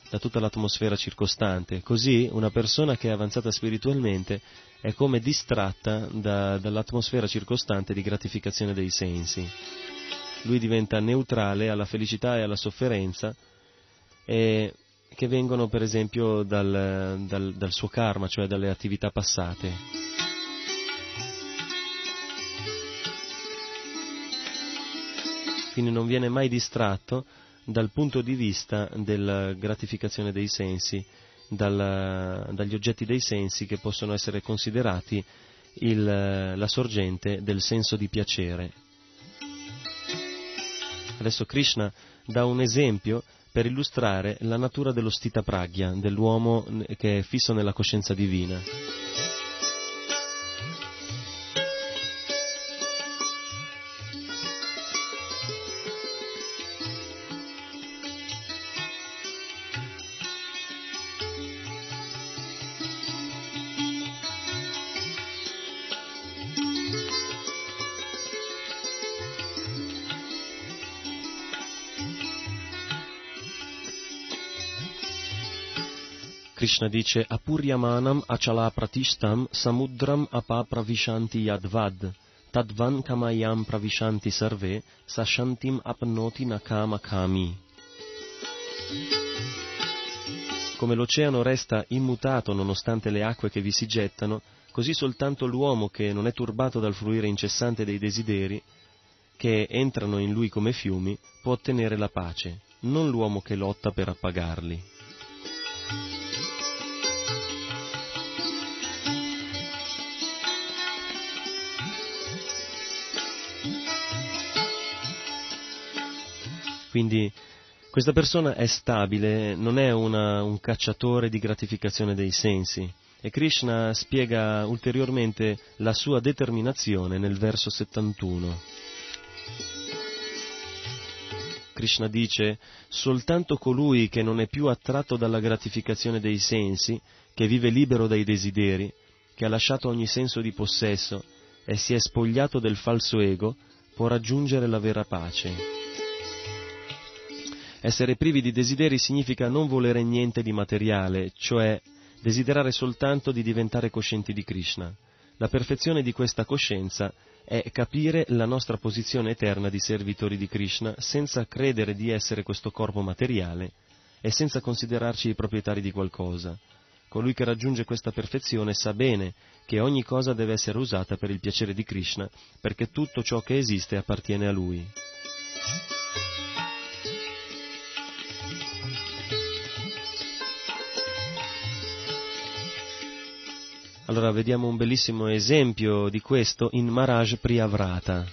da tutta l'atmosfera circostante. Così una persona che è avanzata spiritualmente è come distratta dall'atmosfera circostante di gratificazione dei sensi. Lui diventa neutrale alla felicità e alla sofferenza che vengono per esempio dal suo karma, cioè dalle attività passate. Quindi non viene mai distratto dal punto di vista della gratificazione dei sensi, dagli oggetti dei sensi che possono essere considerati la sorgente del senso di piacere. Adesso Krishna dà un esempio per illustrare la natura dello Sthita-pragya, dell'uomo che è fisso nella coscienza divina. Krishna dice apuryamanam achala pratishtam samudram apa pravishanti yadvad tadvan kamayam pravishanti sarve sashantim apnoti nakama kami. Come l'oceano resta immutato nonostante le acque che vi si gettano, Così soltanto l'uomo che non è turbato dal fluire incessante dei desideri, che entrano in lui come fiumi, può ottenere la pace, non l'uomo che lotta per appagarli. Quindi questa persona è stabile, non è un cacciatore di gratificazione dei sensi. E Krishna spiega ulteriormente la sua determinazione nel verso 71. Krishna dice: soltanto colui che non è più attratto dalla gratificazione dei sensi, che vive libero dai desideri, che ha lasciato ogni senso di possesso e si è spogliato del falso ego, può raggiungere la vera pace. Essere privi di desideri significa non volere niente di materiale, cioè desiderare soltanto di diventare coscienti di Krishna. La perfezione di questa coscienza è capire la nostra posizione eterna di servitori di Krishna senza credere di essere questo corpo materiale e senza considerarci i proprietari di qualcosa. Colui che raggiunge questa perfezione sa bene che ogni cosa deve essere usata per il piacere di Krishna, perché tutto ciò che esiste appartiene a lui. Allora vediamo un bellissimo esempio di questo in Maharaj Priyavrata.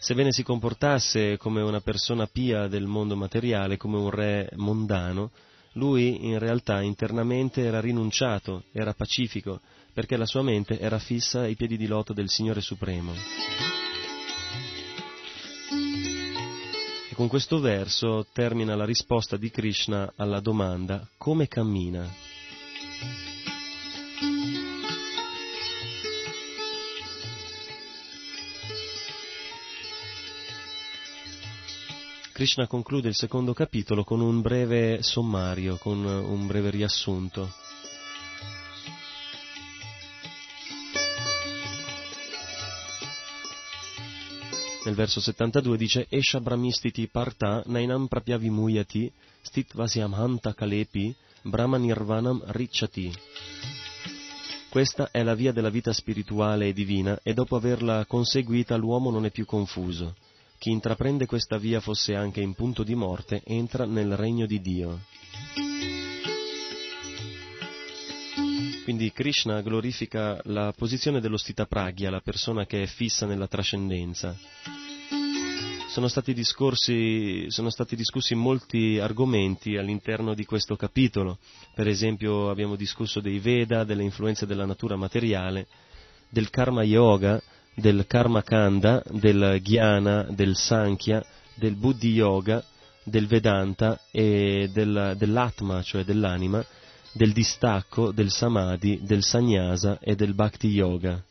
Sebbene si comportasse come una persona pia del mondo materiale, come un re mondano, lui in realtà internamente era rinunciato, era pacifico, perché la sua mente era fissa ai piedi di loto del Signore Supremo. E con questo verso termina la risposta di Krishna alla domanda: come cammina? Krishna conclude il secondo capitolo con un breve sommario, con un breve riassunto. Nel verso 72 dice: Esha Brahmi-stiti partha nainam pratyavimuyati stitvasyamhanta kalepi Brahma Nirvanam ricciati. Questa è la via della vita spirituale e divina, e dopo averla conseguita l'uomo non è più confuso. Chi intraprende questa via, fosse anche in punto di morte, entra nel regno di Dio. Quindi Krishna glorifica la posizione dello Sthita-pragya, la persona che è fissa nella trascendenza. Sono stati discussi molti argomenti all'interno di questo capitolo. Per esempio abbiamo discusso dei Veda, delle influenze della natura materiale, del Karma Yoga, del Karma Kanda, del Ghyana, del Sankhya, del Buddhi Yoga, del Vedanta e dell'Atma, cioè dell'anima, del distacco, del samadhi, del sannyasa e del bhakti yoga.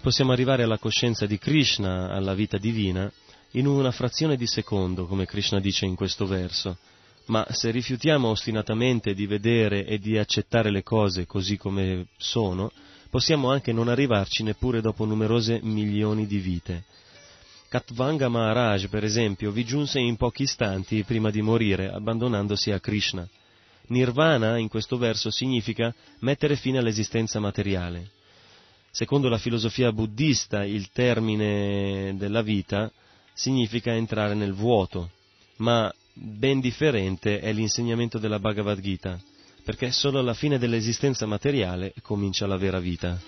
Possiamo arrivare alla coscienza di Krishna, alla vita divina, in una frazione di secondo, come Krishna dice in questo verso. Ma se rifiutiamo ostinatamente di vedere e di accettare le cose così come sono, possiamo anche non arrivarci neppure dopo numerose milioni di vite. Katvanga Maharaj, per esempio, vi giunse in pochi istanti prima di morire, abbandonandosi a Krishna. Nirvana, in questo verso, significa mettere fine all'esistenza materiale. Secondo la filosofia buddista, il termine della vita significa entrare nel vuoto, ma ben differente è l'insegnamento della Bhagavad Gita, perché solo alla fine dell'esistenza materiale comincia la vera vita.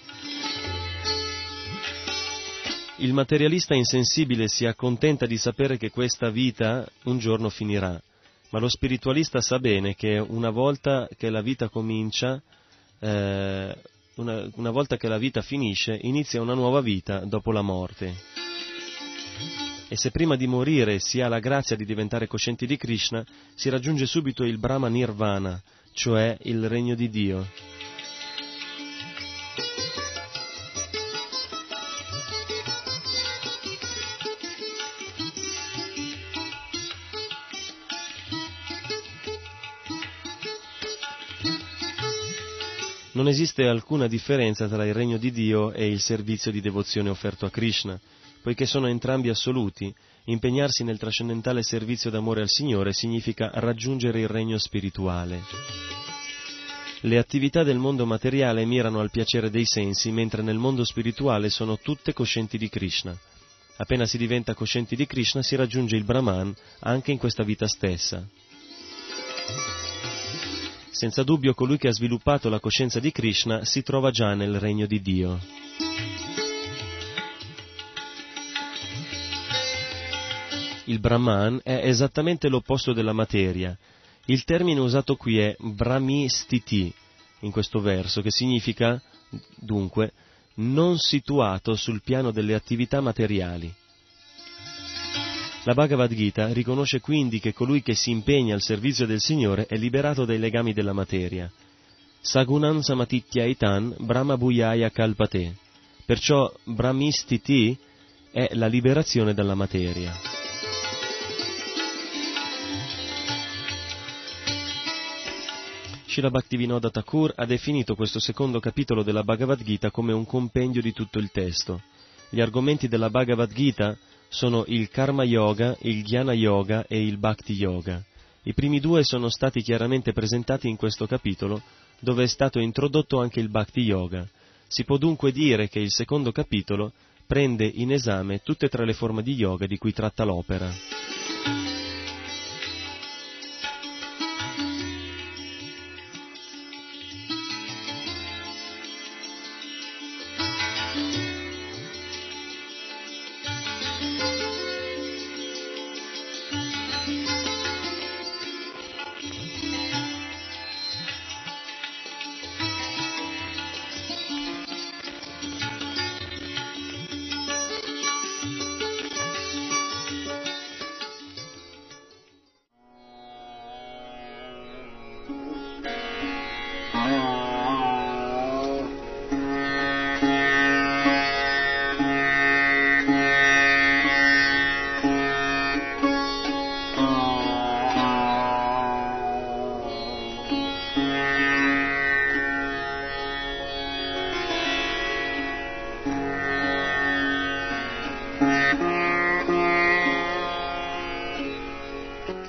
Il materialista insensibile si accontenta di sapere che questa vita un giorno finirà, ma lo spiritualista sa bene che una volta che la vita comincia, una volta che la vita finisce, inizia una nuova vita dopo la morte. E se prima di morire si ha la grazia di diventare coscienti di Krishna, si raggiunge subito il Brahma Nirvana, cioè il regno di Dio. Non esiste alcuna differenza tra il regno di Dio e il servizio di devozione offerto a Krishna, poiché sono entrambi assoluti. Impegnarsi nel trascendentale servizio d'amore al Signore significa raggiungere il regno spirituale. Le attività del mondo materiale mirano al piacere dei sensi, mentre nel mondo spirituale sono tutte coscienti di Krishna. Appena si diventa coscienti di Krishna si raggiunge il Brahman anche in questa vita stessa. Senza dubbio colui che ha sviluppato la coscienza di Krishna si trova già nel regno di Dio. Il Brahman è esattamente l'opposto della materia. Il termine usato qui è Brahmi-stiti, in questo verso, che significa, dunque, non situato sul piano delle attività materiali. La Bhagavad Gita riconosce quindi che colui che si impegna al servizio del Signore è liberato dai legami della materia. Sagunan samatittyaitan brahma bhuyaya kalpate. Perciò brahmi-stiti è la liberazione dalla materia. Srila Bhaktivinoda Thakur ha definito questo secondo capitolo della Bhagavad Gita come un compendio di tutto il testo. Gli argomenti della Bhagavad Gita sono il Karma Yoga, il Ghyana Yoga e il Bhakti Yoga. I primi due sono stati chiaramente presentati in questo capitolo, dove è stato introdotto anche il Bhakti Yoga. Si può dunque dire che il secondo capitolo prende in esame tutte e tre le forme di yoga di cui tratta l'opera.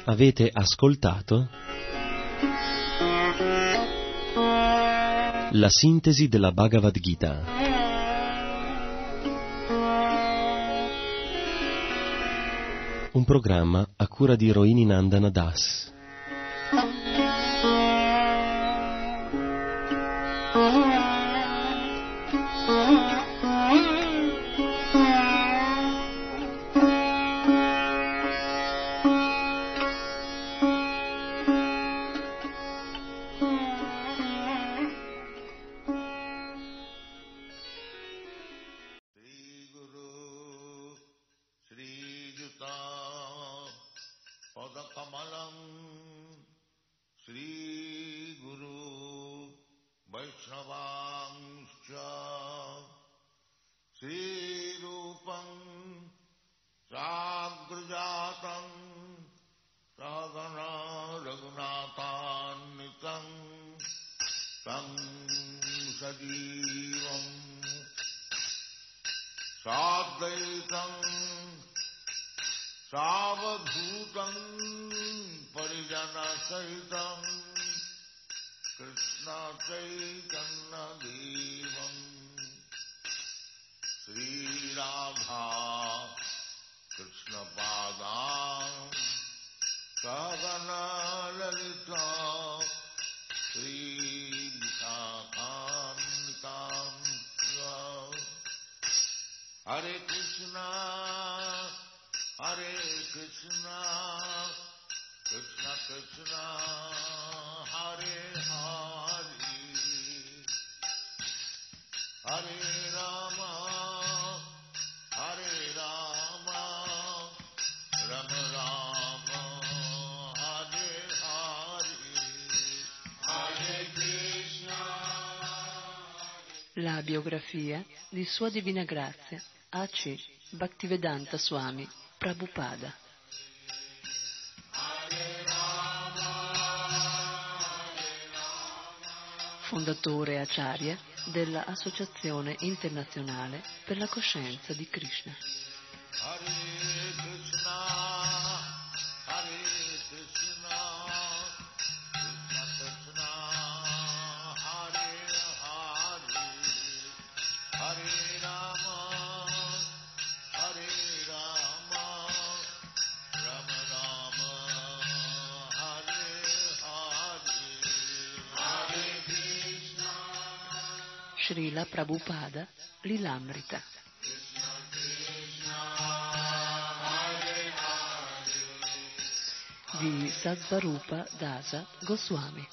Avete ascoltato la sintesi della Bhagavad Gita. Un programma a cura di Rohini Nandana Das. Savanalita Sri Sakhantam Hare Krishna Hare Krishna Krishna Krishna Hare Hare Hare Rama Hare Rama Rama Rama Hare Hare Hare Krishna. La biografia di Sua Divina Grazia A.C. Bhaktivedanta Swami Prabhupada. Fondatore Acharya dell'Associazione Internazionale per la Coscienza di Krishna. Hare Krishna, Hare Krishna, Krishna Krishna, Hare Hare, Hare Rama, Hare Rama, Rama Rama, Hare Hare, Hare Krishna. Srila Prabhupada Lilamrita. Di Sadvarupa Dasa Goswami.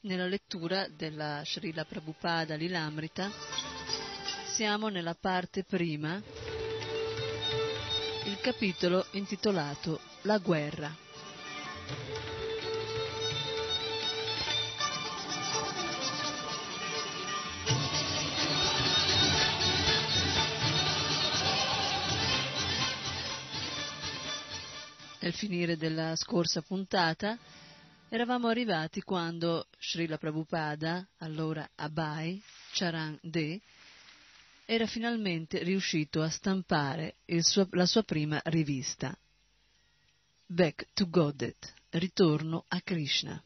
Nella lettura della Srila Prabhupada Lilamrita siamo nella parte prima, il capitolo intitolato La guerra. Nel finire della scorsa puntata eravamo arrivati quando Srila Prabhupada, allora Abhay Charan De, era finalmente riuscito a stampare la sua prima rivista, Back to Godhead, Ritorno a Krishna.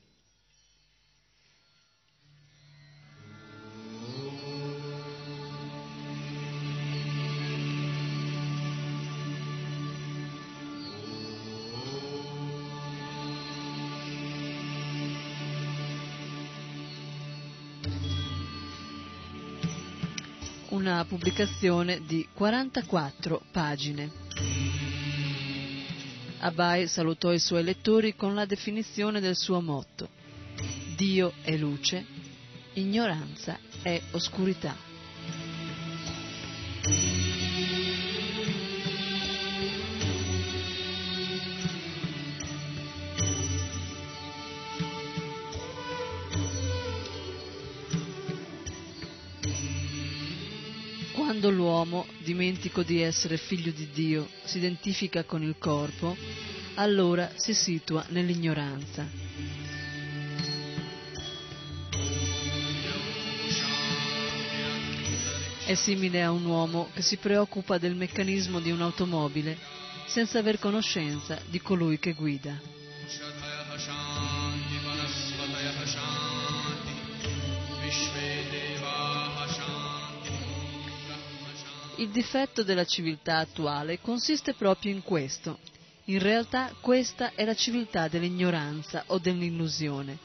Una pubblicazione di 44 pagine. Abhay salutò i suoi lettori con la definizione del suo motto: Dio è luce, ignoranza è oscurità. Quando l'uomo, dimentico di essere figlio di Dio, si identifica con il corpo, allora si situa nell'ignoranza. È simile a un uomo che si preoccupa del meccanismo di un'automobile senza aver conoscenza di colui che guida. Il difetto della civiltà attuale consiste proprio in questo. In realtà questa è la civiltà dell'ignoranza o dell'illusione,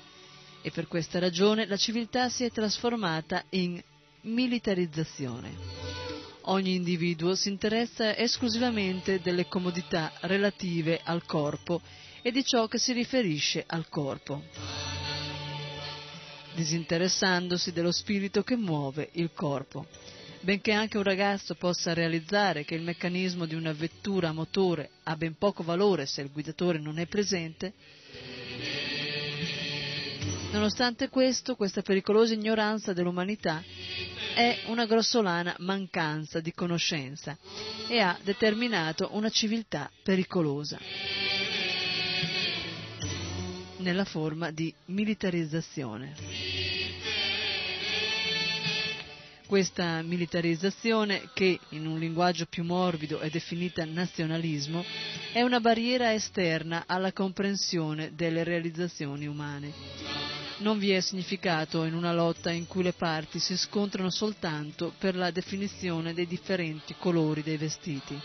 e per questa ragione la civiltà si è trasformata in militarizzazione. Ogni individuo si interessa esclusivamente delle comodità relative al corpo e di ciò che si riferisce al corpo, disinteressandosi dello spirito che muove il corpo. Benché anche un ragazzo possa realizzare che il meccanismo di una vettura a motore ha ben poco valore se il guidatore non è presente, nonostante questo, questa pericolosa ignoranza dell'umanità è una grossolana mancanza di conoscenza e ha determinato una civiltà pericolosa nella forma di militarizzazione. Questa militarizzazione, che in un linguaggio più morbido è definita nazionalismo, è una barriera esterna alla comprensione delle realizzazioni umane. Non vi è significato in una lotta in cui le parti si scontrano soltanto per la definizione dei differenti colori dei vestiti.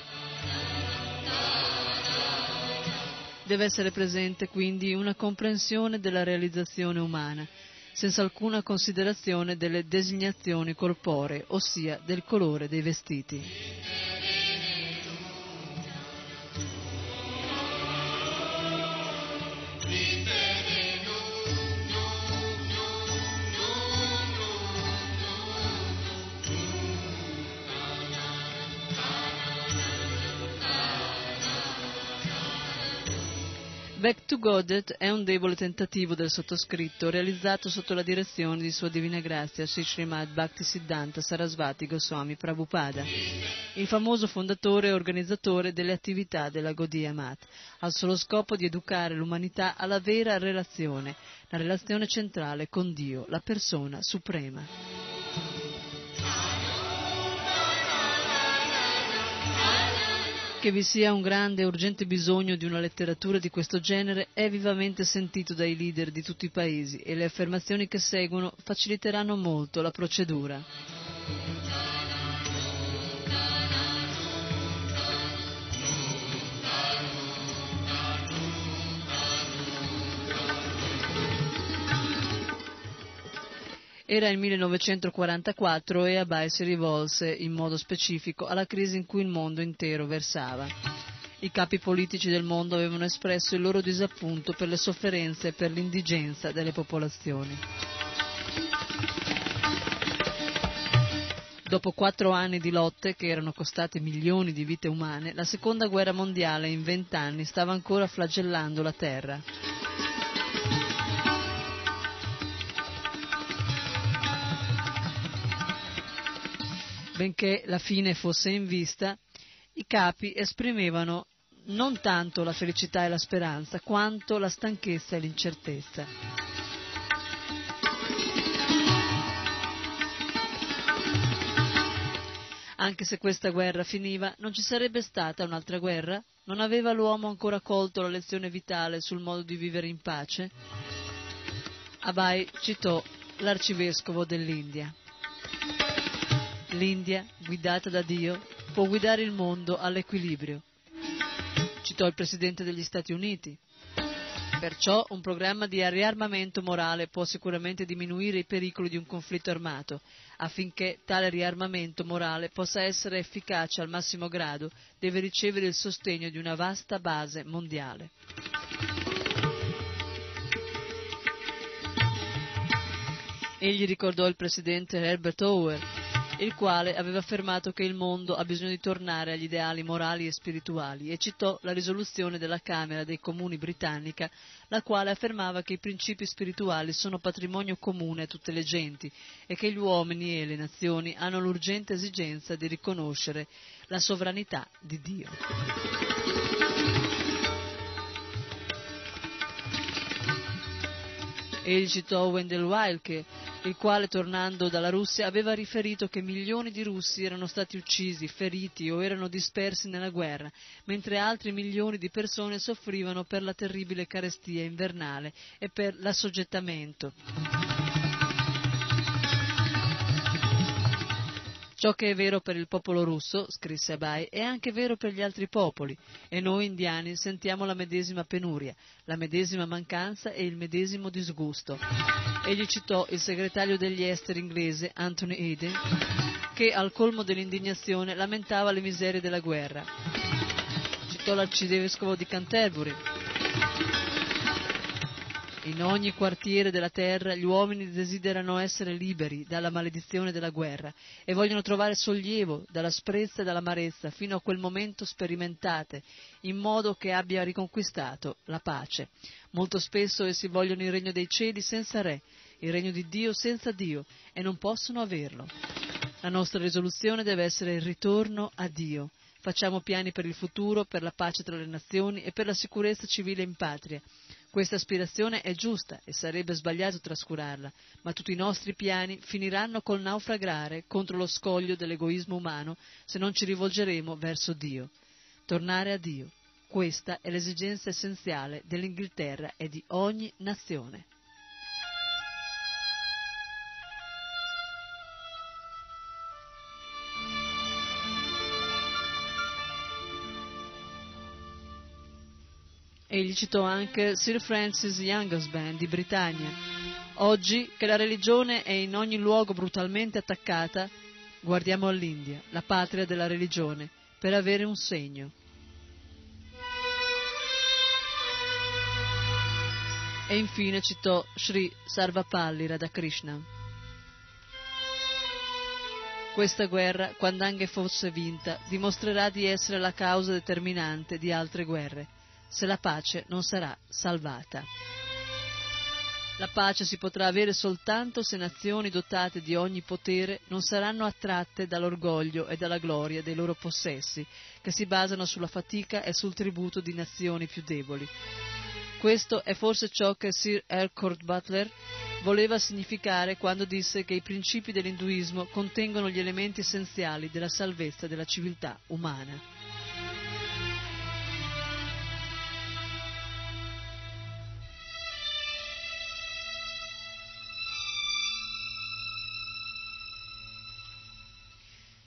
Deve essere presente quindi una comprensione della realizzazione umana, senza alcuna considerazione delle designazioni corporee, ossia del colore dei vestiti. Back to Godhead è un debole tentativo del sottoscritto, realizzato sotto la direzione di Sua Divina Grazia Sri Srimad Bhaktisiddhanta Sarasvati Goswami Prabhupada, il famoso fondatore e organizzatore delle attività della Gaudiya Math, al solo scopo di educare l'umanità alla vera relazione, la relazione centrale con Dio, la persona suprema. Che vi sia un grande e urgente bisogno di una letteratura di questo genere è vivamente sentito dai leader di tutti i paesi, e le affermazioni che seguono faciliteranno molto la procedura. Era il 1944 e Abhay si rivolse in modo specifico alla crisi in cui il mondo intero versava. I capi politici del mondo avevano espresso il loro disappunto per le sofferenze e per l'indigenza delle popolazioni. Dopo 4 anni di lotte, che erano costate milioni di vite umane, la seconda guerra mondiale in 20 anni stava ancora flagellando la terra. Benché la fine fosse in vista, i capi esprimevano non tanto la felicità e la speranza, quanto la stanchezza e l'incertezza. Anche se questa guerra finiva, non ci sarebbe stata un'altra guerra? Non aveva l'uomo ancora colto la lezione vitale sul modo di vivere in pace? Abhay citò l'arcivescovo dell'India. L'India, guidata da Dio, può guidare il mondo all'equilibrio. Citò il Presidente degli Stati Uniti. Perciò un programma di riarmamento morale può sicuramente diminuire i pericoli di un conflitto armato, affinché tale riarmamento morale possa essere efficace al massimo grado, deve ricevere il sostegno di una vasta base mondiale. Egli ricordò il Presidente Herbert Hoover il quale aveva affermato che il mondo ha bisogno di tornare agli ideali morali e spirituali e citò la risoluzione della Camera dei Comuni britannica, la quale affermava che i principi spirituali sono patrimonio comune a tutte le genti e che gli uomini e le nazioni hanno l'urgente esigenza di riconoscere la sovranità di Dio. Egli citò Wendell Wilke, il quale, tornando dalla Russia, aveva riferito che milioni di russi erano stati uccisi, feriti o erano dispersi nella guerra, mentre altri milioni di persone soffrivano per la terribile carestia invernale e per l'assoggettamento. Ciò che è vero per il popolo russo, scrisse Abhay, è anche vero per gli altri popoli, e noi indiani sentiamo la medesima penuria, la medesima mancanza e il medesimo disgusto. Egli citò il segretario degli esteri inglese, Anthony Eden, che al colmo dell'indignazione lamentava le miserie della guerra. Citò l'arcivescovo di Canterbury. In ogni quartiere della terra gli uomini desiderano essere liberi dalla maledizione della guerra e vogliono trovare sollievo dalla sprezza e dall'amarezza fino a quel momento sperimentate, in modo che abbia riconquistato la pace. Molto spesso essi vogliono il regno dei cieli senza re, il regno di Dio senza Dio, e non possono averlo. La nostra risoluzione deve essere il ritorno a Dio. Facciamo piani per il futuro, per la pace tra le nazioni e per la sicurezza civile in patria. Questa aspirazione è giusta e sarebbe sbagliato trascurarla, ma tutti i nostri piani finiranno col naufragare contro lo scoglio dell'egoismo umano se non ci rivolgeremo verso Dio. Tornare a Dio. Questa è l'esigenza essenziale dell'Inghilterra e di ogni nazione. Egli citò anche Sir Francis Youngsband di Britannia. Oggi, che la religione è in ogni luogo brutalmente attaccata, guardiamo all'India, la patria della religione, per avere un segno. E infine citò Sri Sarvapalli Radhakrishnan. Questa guerra, quando anche fosse vinta, dimostrerà di essere la causa determinante di altre guerre, se la pace non sarà salvata. La pace si potrà avere soltanto se nazioni dotate di ogni potere non saranno attratte dall'orgoglio e dalla gloria dei loro possessi, che si basano sulla fatica e sul tributo di nazioni più deboli. Questo è forse ciò che Sir Elcourt Butler voleva significare quando disse che i principi dell'induismo contengono gli elementi essenziali della salvezza della civiltà umana.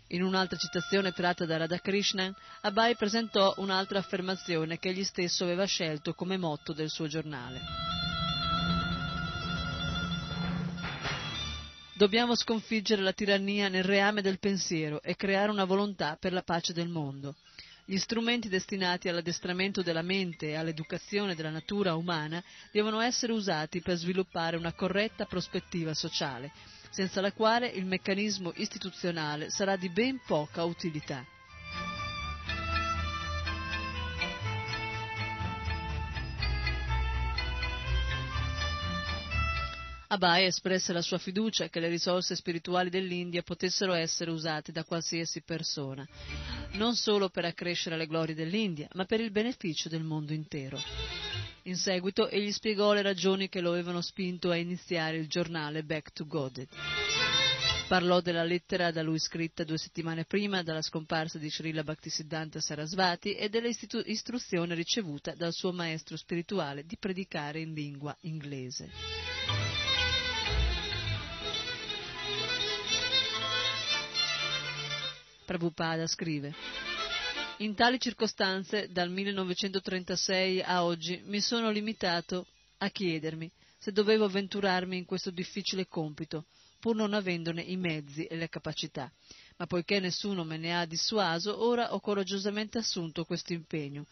In un'altra citazione tratta da Radhakrishnan, Abhay presentò un'altra affermazione che egli stesso aveva scelto come motto del suo giornale. Dobbiamo sconfiggere la tirannia nel reame del pensiero e creare una volontà per la pace del mondo. Gli strumenti destinati all'addestramento della mente e all'educazione della natura umana devono essere usati per sviluppare una corretta prospettiva sociale, senza la quale il meccanismo istituzionale sarà di ben poca utilità. Abhay espresse la sua fiducia che le risorse spirituali dell'India potessero essere usate da qualsiasi persona, non solo per accrescere le glorie dell'India, ma per il beneficio del mondo intero. In seguito egli spiegò le ragioni che lo avevano spinto a iniziare il giornale Back to Godhead. Parlò della lettera da lui scritta 2 settimane prima dalla scomparsa di Srila Bhaktisiddhanta Sarasvati e dell'istruzione ricevuta dal suo maestro spirituale di predicare in lingua inglese. Prabhupada scrive: in tali circostanze, dal 1936 a oggi, mi sono limitato a chiedermi se dovevo avventurarmi in questo difficile compito, pur non avendone i mezzi e le capacità. Ma poiché nessuno me ne ha dissuaso, ora ho coraggiosamente assunto questo impegno.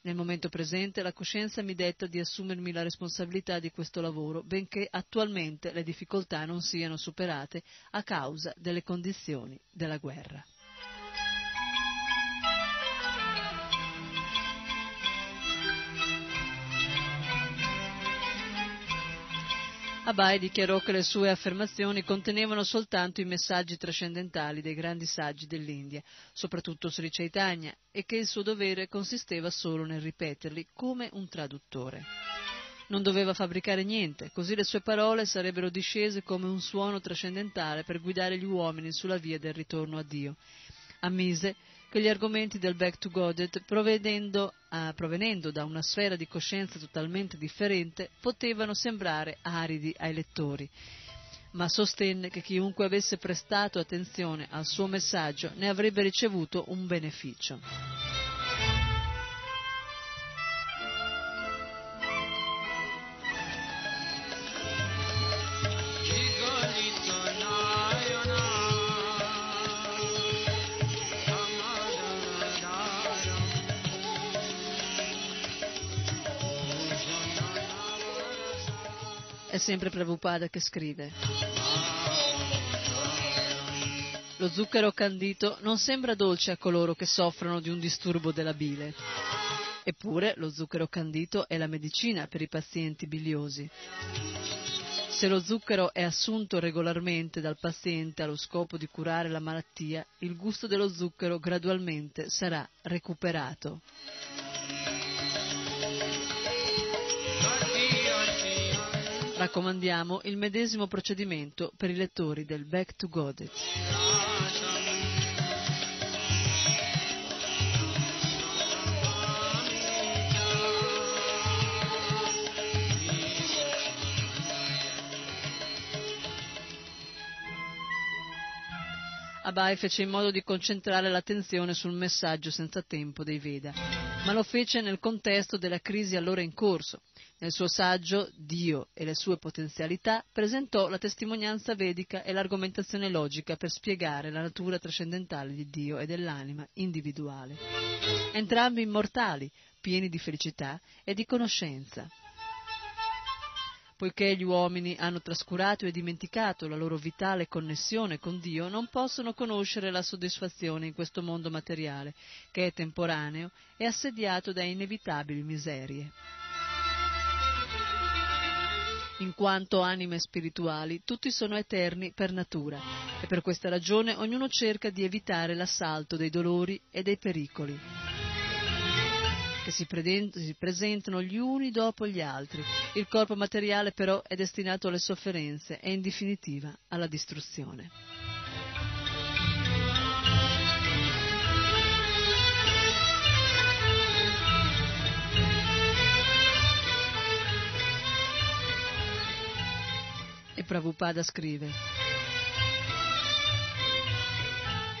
Nel momento presente la coscienza mi detta di assumermi la responsabilità di questo lavoro, benché attualmente le difficoltà non siano superate a causa delle condizioni della guerra. Abhay dichiarò che le sue affermazioni contenevano soltanto i messaggi trascendentali dei grandi saggi dell'India, soprattutto Sri Chaitanya, e che il suo dovere consisteva solo nel ripeterli come un traduttore. Non doveva fabbricare niente, così le sue parole sarebbero discese come un suono trascendentale per guidare gli uomini sulla via del ritorno a Dio. Ammise che gli argomenti del Back to Godhead, provenendo da una sfera di coscienza totalmente differente, potevano sembrare aridi ai lettori, ma sostenne che chiunque avesse prestato attenzione al suo messaggio ne avrebbe ricevuto un beneficio. È sempre Prabhupada che scrive: lo zucchero candito non sembra dolce a coloro che soffrono di un disturbo della bile. Eppure lo zucchero candito è la medicina per i pazienti biliosi. Se lo zucchero è assunto regolarmente dal paziente allo scopo di curare la malattia, il gusto dello zucchero gradualmente sarà recuperato. Raccomandiamo il medesimo procedimento per i lettori del Back to Godhead. Abhay fece in modo di concentrare l'attenzione sul messaggio senza tempo dei Veda, ma lo fece nel contesto della crisi allora in corso. Nel suo saggio Dio e le sue potenzialità presentò la testimonianza vedica e l'argomentazione logica per spiegare la natura trascendentale di Dio e dell'anima individuale. Entrambi immortali, pieni di felicità e di conoscenza. Poiché gli uomini hanno trascurato e dimenticato la loro vitale connessione con Dio, non possono conoscere la soddisfazione in questo mondo materiale, che è temporaneo e assediato da inevitabili miserie. In quanto anime spirituali, tutti sono eterni per natura e per questa ragione ognuno cerca di evitare l'assalto dei dolori e dei pericoli che si presentano gli uni dopo gli altri. Il corpo materiale però è destinato alle sofferenze e in definitiva alla distruzione. E Prabhupada scrive: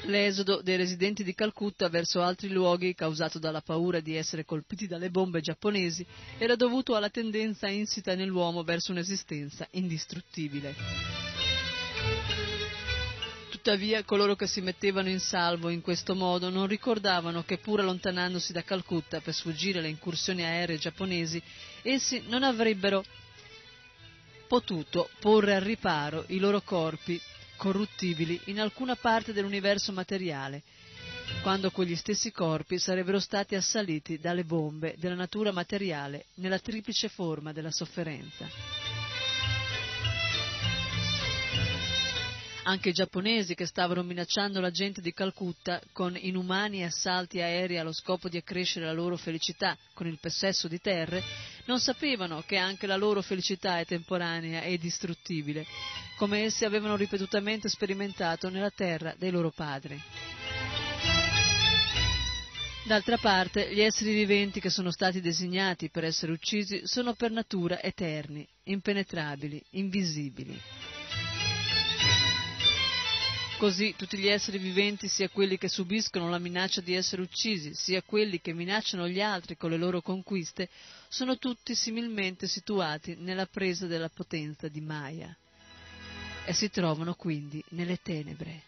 l'esodo dei residenti di Calcutta verso altri luoghi, causato dalla paura di essere colpiti dalle bombe giapponesi, era dovuto alla tendenza insita nell'uomo verso un'esistenza indistruttibile. Tuttavia, coloro che si mettevano in salvo in questo modo non ricordavano che, pur allontanandosi da Calcutta per sfuggire alle incursioni aeree giapponesi, essi non avrebbero potuto porre al riparo i loro corpi corruttibili in alcuna parte dell'universo materiale, quando quegli stessi corpi sarebbero stati assaliti dalle bombe della natura materiale nella triplice forma della sofferenza. Anche i giapponesi, che stavano minacciando la gente di Calcutta con inumani assalti aerei allo scopo di accrescere la loro felicità con il possesso di terre, non sapevano che anche la loro felicità è temporanea e distruttibile, come essi avevano ripetutamente sperimentato nella terra dei loro padri. D'altra parte, gli esseri viventi che sono stati designati per essere uccisi sono per natura eterni, impenetrabili, invisibili. Così tutti gli esseri viventi, sia quelli che subiscono la minaccia di essere uccisi, sia quelli che minacciano gli altri con le loro conquiste, sono tutti similmente situati nella presa della potenza di Maya e si trovano quindi nelle tenebre.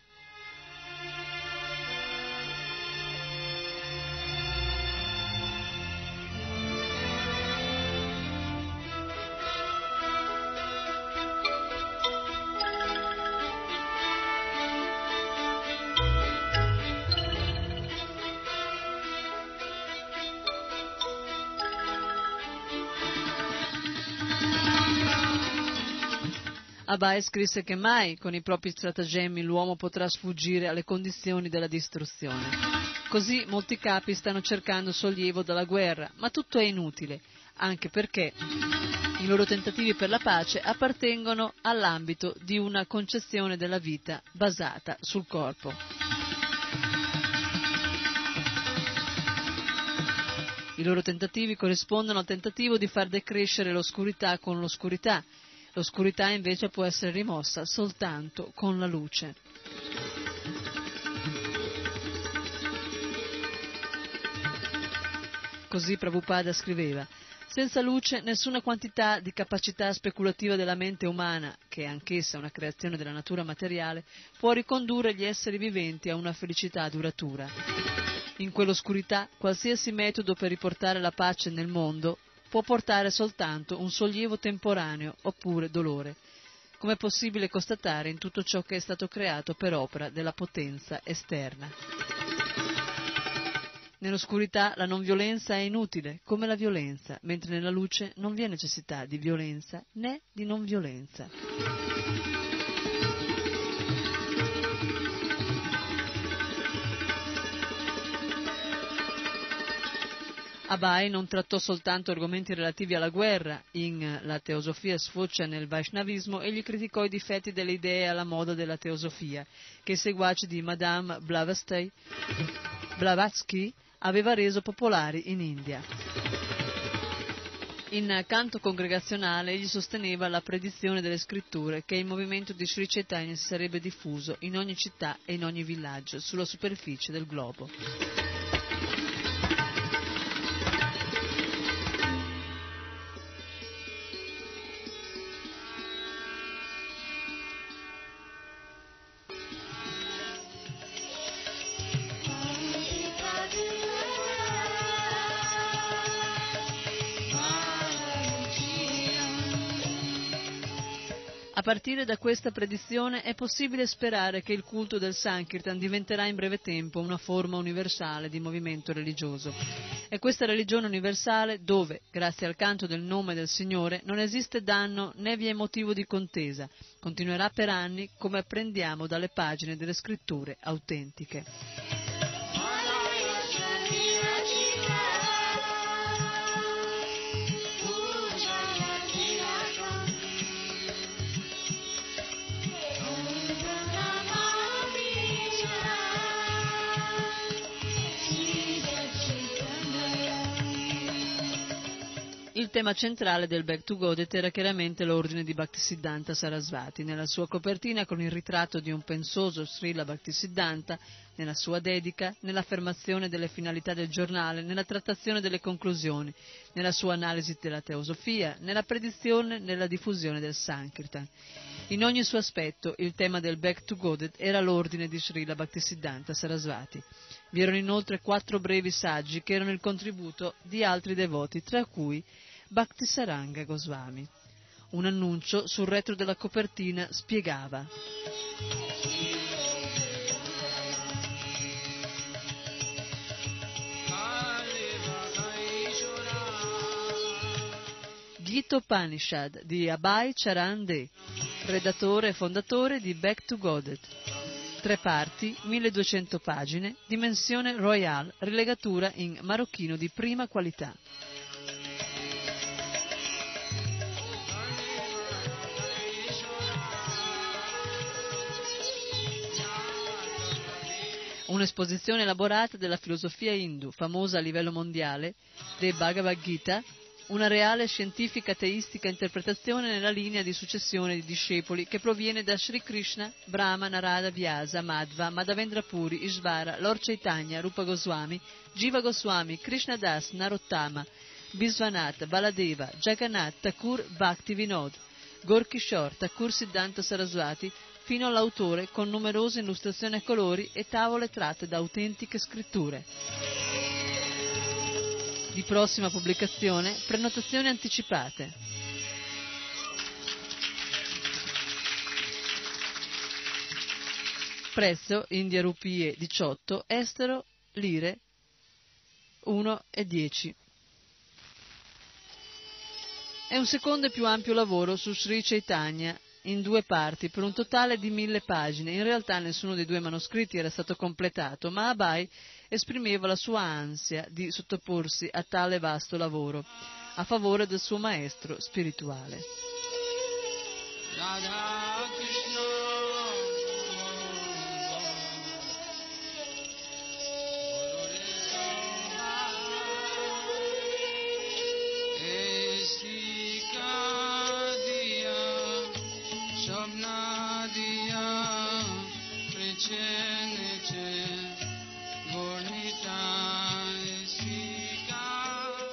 Abhay scrisse che mai con i propri stratagemmi l'uomo potrà sfuggire alle condizioni della distruzione. Così molti capi stanno cercando sollievo dalla guerra, ma tutto è inutile, anche perché i loro tentativi per la pace appartengono all'ambito di una concezione della vita basata sul corpo. I loro tentativi corrispondono al tentativo di far decrescere l'oscurità con l'oscurità. L'oscurità invece può essere rimossa soltanto con la luce. Così Prabhupada scriveva: senza luce nessuna quantità di capacità speculativa della mente umana, che è anch'essa una creazione della natura materiale, può ricondurre gli esseri viventi a una felicità duratura. In quell'oscurità qualsiasi metodo per riportare la pace nel mondo può portare soltanto un sollievo temporaneo oppure dolore, come è possibile constatare in tutto ciò che è stato creato per opera della potenza esterna. Nell'oscurità la non violenza è inutile, come la violenza, mentre nella luce non vi è necessità di violenza né di non violenza. Abhay non trattò soltanto argomenti relativi alla guerra, in La teosofia sfocia nel Vaishnavismo egli criticò i difetti delle idee alla moda della teosofia, che i seguaci di Madame Blavatsky aveva reso popolari in India. In Canto congregazionale egli sosteneva la predizione delle scritture che il movimento di Sri Chaitanya si sarebbe diffuso in ogni città e in ogni villaggio sulla superficie del globo. A partire da questa predizione è possibile sperare che il culto del Sankirtan diventerà in breve tempo una forma universale di movimento religioso. È questa religione universale dove, grazie al canto del nome del Signore, non esiste danno né vi è motivo di contesa. Continuerà per anni, come apprendiamo dalle pagine delle scritture autentiche. Il tema centrale del Back to Godhead era chiaramente l'ordine di Bhaktisiddhanta Sarasvati. Nella sua copertina, con il ritratto di un pensoso Srila Bhaktisiddhanta, nella sua dedica, nell'affermazione delle finalità del giornale, nella trattazione delle conclusioni, nella sua analisi della teosofia, nella predizione e nella diffusione del Sankirtan. In ogni suo aspetto, il tema del Back to Godhead era l'ordine di Srila Bhaktisiddhanta Sarasvati. Vi erano inoltre 4 brevi saggi che erano il contributo di altri devoti, tra cui Bhaktisaranga Goswami. Un annuncio sul retro della copertina spiegava: Gita Upanishad di Abhay Charan De, redattore e fondatore di Back to Godhead. 3 parti, 1200 pagine, dimensione royal, rilegatura in marocchino di prima qualità. Un'esposizione elaborata della filosofia hindu, famosa a livello mondiale, de Bhagavad Gita, una reale scientifica teistica interpretazione nella linea di successione di discepoli che proviene da Sri Krishna, Brahma, Narada, Vyasa, Madhva, Madhavendra Puri, Ishvara, Lord Chaitanya, Rupa Goswami, Jiva Goswami, Krishna Das, Narottama, Vishvanatha, Baladeva, Jagannath, Thakur, Bhakti Vinod, Gorkishore, Thakur Siddhanta Sarasvati, fino all'autore con numerose illustrazioni a colori e tavole tratte da autentiche scritture. Di prossima pubblicazione, prenotazioni anticipate. Prezzo: India rupie 18, estero lire 1,10. È un secondo e più ampio lavoro su Sri Chaitanya in due parti per un totale di 1000 pagine. In realtà nessuno dei due manoscritti era stato completato, ma Abhay esprimeva la sua ansia di sottoporsi a tale vasto lavoro a favore del suo maestro spirituale.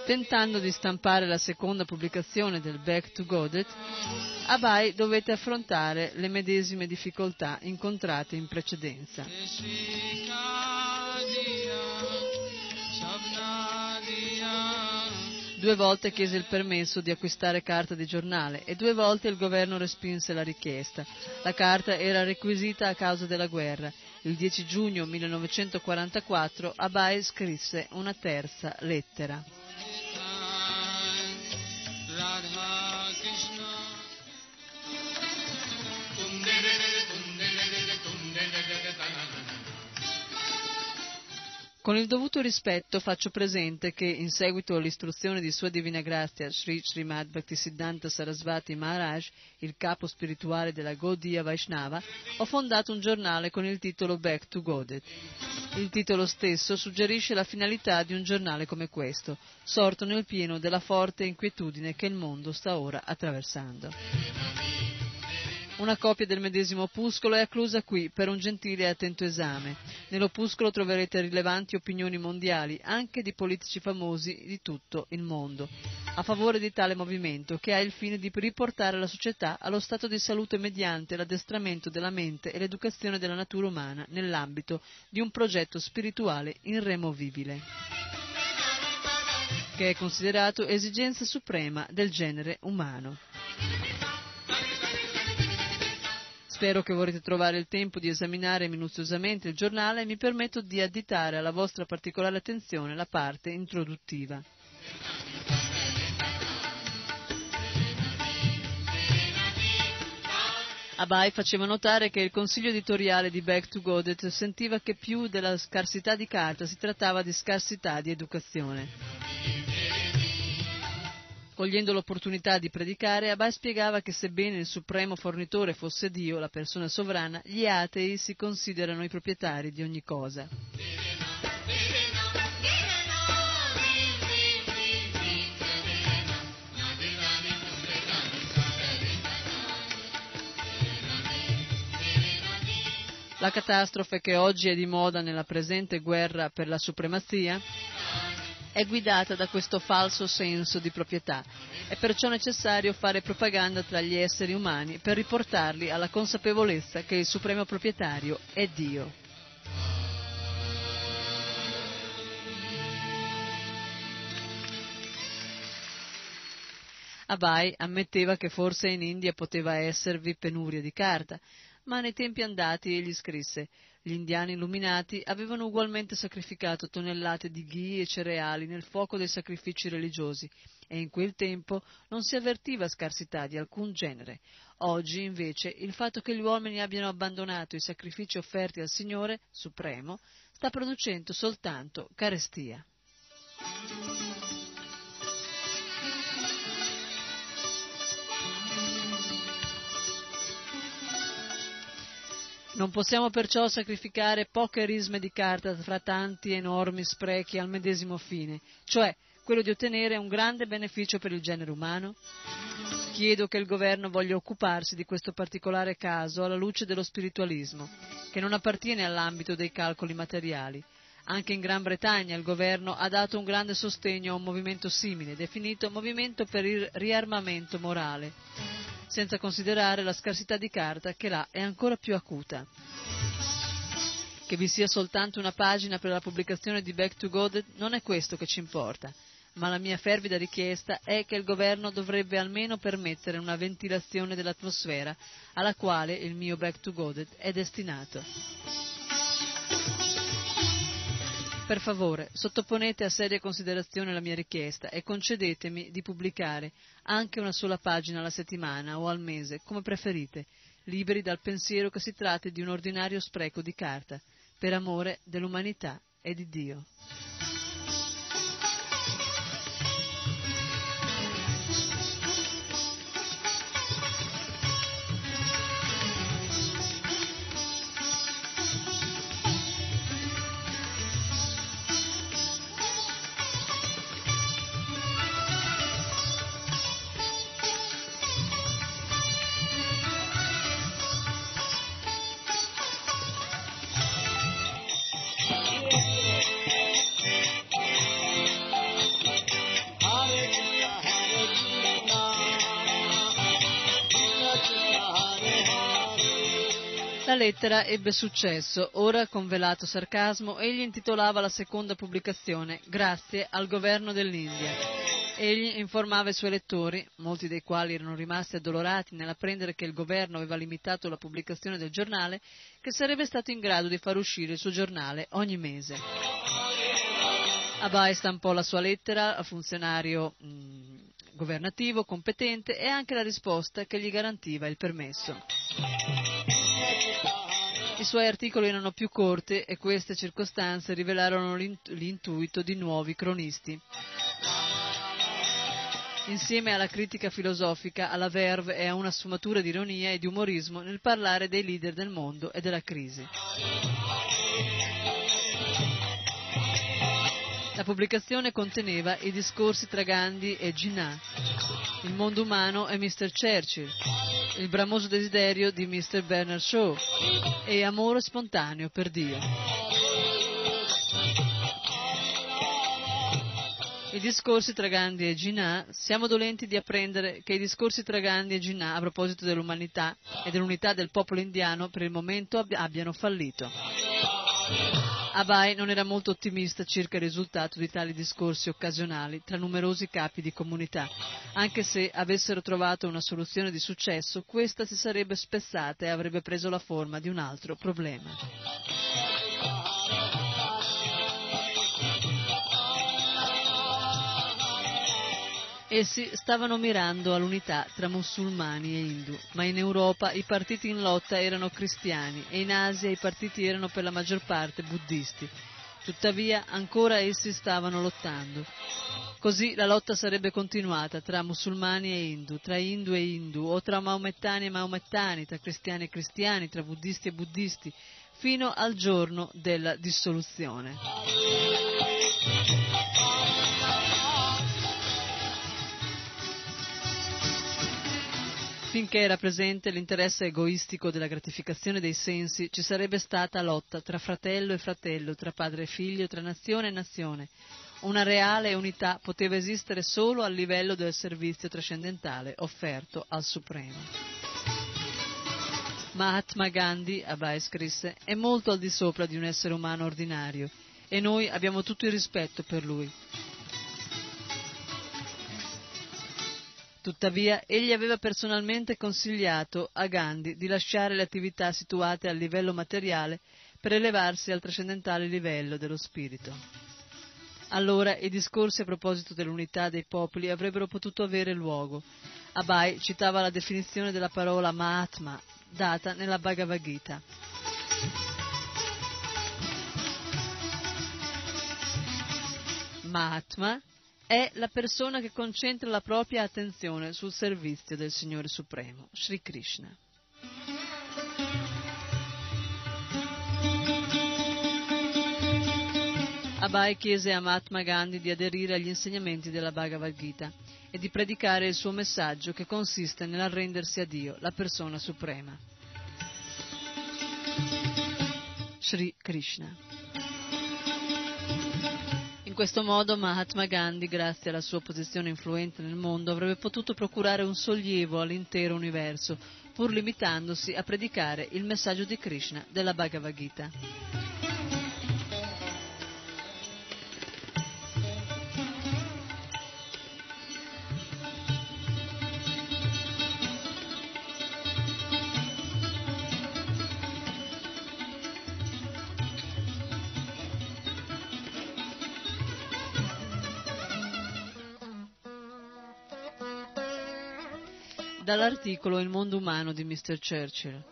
Tentando di stampare la seconda pubblicazione del Back to Godhead, Abhay dovette affrontare le medesime difficoltà incontrate in precedenza. Due volte chiese il permesso di acquistare carta di giornale e 2 volte il governo respinse la richiesta. La carta era requisita a causa della guerra. Il 10 giugno 1944 Abhay scrisse una terza lettera. Con il dovuto rispetto faccio presente che, in seguito all'istruzione di Sua Divina Grazia Sri Srimad Bhaktisiddhanta Sarasvati Maharaj, il capo spirituale della Gaudiya Vaishnava, ho fondato un giornale con il titolo Back to Godhead. Il titolo stesso suggerisce la finalità di un giornale come questo, sorto nel pieno della forte inquietudine che il mondo sta ora attraversando. Una copia del medesimo opuscolo è acclusa qui per un gentile e attento esame. Nell'opuscolo troverete rilevanti opinioni mondiali, anche di politici famosi di tutto il mondo, a favore di tale movimento che ha il fine di riportare la società allo stato di salute mediante l'addestramento della mente e l'educazione della natura umana nell'ambito di un progetto spirituale irremovibile, che è considerato esigenza suprema del genere umano. Spero che vorrete trovare il tempo di esaminare minuziosamente il giornale e mi permetto di additare alla vostra particolare attenzione la parte introduttiva. Abhay faceva notare che il consiglio editoriale di Back to Godhead sentiva che più della scarsità di carta si trattava di scarsità di educazione. Cogliendo l'opportunità di predicare, Abhay spiegava che sebbene il supremo fornitore fosse Dio, la persona sovrana, gli atei si considerano i proprietari di ogni cosa. La catastrofe che oggi è di moda nella presente guerra per la supremazia è guidata da questo falso senso di proprietà. È perciò necessario fare propaganda tra gli esseri umani per riportarli alla consapevolezza che il supremo proprietario è Dio. Abhay ammetteva che forse in India poteva esservi penuria di carta, ma nei tempi andati egli scrisse: gli indiani illuminati avevano ugualmente sacrificato tonnellate di ghi e cereali nel fuoco dei sacrifici religiosi e in quel tempo non si avvertiva scarsità di alcun genere. Oggi, invece, il fatto che gli uomini abbiano abbandonato i sacrifici offerti al Signore Supremo sta producendo soltanto carestia. Non possiamo perciò sacrificare poche risme di carta fra tanti enormi sprechi al medesimo fine, cioè quello di ottenere un grande beneficio per il genere umano. Chiedo che il governo voglia occuparsi di questo particolare caso alla luce dello spiritualismo, che non appartiene all'ambito dei calcoli materiali. Anche in Gran Bretagna il governo ha dato un grande sostegno a un movimento simile, definito Movimento per il riarmamento morale, senza considerare la scarsità di carta che là è ancora più acuta. Che vi sia soltanto una pagina per la pubblicazione di Back to Godhead non è questo che ci importa, ma la mia fervida richiesta è che il governo dovrebbe almeno permettere una ventilazione dell'atmosfera alla quale il mio Back to Godhead è destinato. Per favore, sottoponete a seria considerazione la mia richiesta e concedetemi di pubblicare anche una sola pagina alla settimana o al mese, come preferite, liberi dal pensiero che si tratti di un ordinario spreco di carta, per amore dell'umanità e di Dio. La lettera ebbe successo, ora con velato sarcasmo egli intitolava la seconda pubblicazione "Grazie al governo dell'India". Egli informava i suoi lettori, molti dei quali erano rimasti addolorati nell'apprendere che il governo aveva limitato la pubblicazione del giornale, che sarebbe stato in grado di far uscire il suo giornale ogni mese. Abhay stampò la sua lettera al funzionario governativo competente e anche la risposta che gli garantiva il permesso. I suoi articoli erano più corti e queste circostanze rivelarono l'intuito di nuovi cronisti. Insieme alla critica filosofica, alla verve e a una sfumatura di ironia e di umorismo nel parlare dei leader del mondo e della crisi. La pubblicazione conteneva i discorsi tra Gandhi e Jinnah, il mondo umano e Mr. Churchill, il bramoso desiderio di Mr. Bernard Shaw e amore spontaneo per Dio. I discorsi tra Gandhi e Jinnah. Siamo dolenti di apprendere che i discorsi tra Gandhi e Jinnah a proposito dell'umanità e dell'unità del popolo indiano per il momento abbiano fallito. Abhay non era molto ottimista circa il risultato di tali discorsi occasionali tra numerosi capi di comunità. Anche se avessero trovato una soluzione di successo, questa si sarebbe spessata e avrebbe preso la forma di un altro problema. Essi stavano mirando all'unità tra musulmani e indù, ma in Europa i partiti in lotta erano cristiani e in Asia i partiti erano per la maggior parte buddisti. Tuttavia, ancora essi stavano lottando. Così la lotta sarebbe continuata tra musulmani e indù, tra indù e indù, o tra maomettani e maomettani, tra cristiani e cristiani, tra buddisti e buddisti, fino al giorno della dissoluzione. Finché era presente l'interesse egoistico della gratificazione dei sensi, ci sarebbe stata lotta tra fratello e fratello, tra padre e figlio, tra nazione e nazione. Una reale unità poteva esistere solo al livello del servizio trascendentale offerto al Supremo. Mahatma Gandhi, Abhay scrisse, è molto al di sopra di un essere umano ordinario e noi abbiamo tutto il rispetto per lui. Tuttavia, egli aveva personalmente consigliato a Gandhi di lasciare le attività situate al livello materiale per elevarsi al trascendentale livello dello spirito. Allora i discorsi a proposito dell'unità dei popoli avrebbero potuto avere luogo. Abhay citava la definizione della parola Mahatma, data nella Bhagavad Gita. Mahatma è la persona che concentra la propria attenzione sul servizio del Signore Supremo, Sri Krishna. Abhay chiese a Mahatma Gandhi di aderire agli insegnamenti della Bhagavad Gita e di predicare il suo messaggio che consiste nell'arrendersi a Dio, la persona suprema, Sri Krishna. In questo modo Mahatma Gandhi, grazie alla sua posizione influente nel mondo, avrebbe potuto procurare un sollievo all'intero universo, pur limitandosi a predicare il messaggio di Krishna della Bhagavad Gita. dall'articolo Il mondo umano di Mr. Churchill.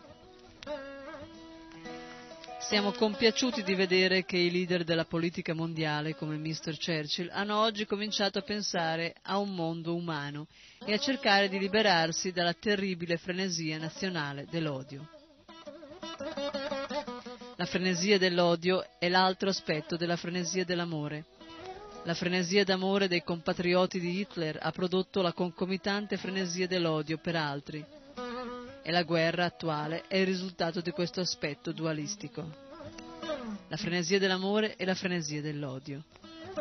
Siamo compiaciuti di vedere che i leader della politica mondiale, come Mr. Churchill, hanno oggi cominciato a pensare a un mondo umano e a cercare di liberarsi dalla terribile frenesia nazionale dell'odio. La frenesia dell'odio è l'altro aspetto della frenesia dell'amore. La frenesia d'amore dei compatrioti di Hitler ha prodotto la concomitante frenesia dell'odio per altri. E la guerra attuale è il risultato di questo aspetto dualistico. La frenesia dell'amore e la frenesia dell'odio.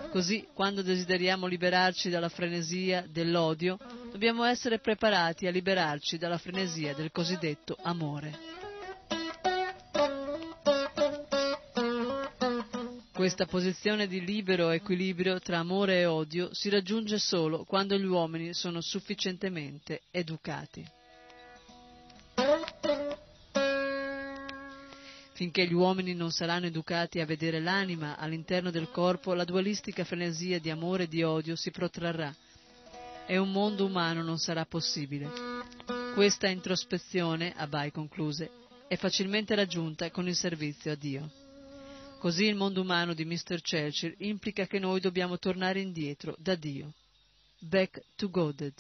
Così, quando desideriamo liberarci dalla frenesia dell'odio, dobbiamo essere preparati a liberarci dalla frenesia del cosiddetto amore. Questa posizione di libero equilibrio tra amore e odio si raggiunge solo quando gli uomini sono sufficientemente educati. Finché gli uomini non saranno educati a vedere l'anima all'interno del corpo, la dualistica frenesia di amore e di odio si protrarrà e un mondo umano non sarà possibile. Questa introspezione, Abhay concluse, è facilmente raggiunta con il servizio a Dio. Così il mondo umano di Mr. Churchill implica che noi dobbiamo tornare indietro da Dio. Back to Godhead.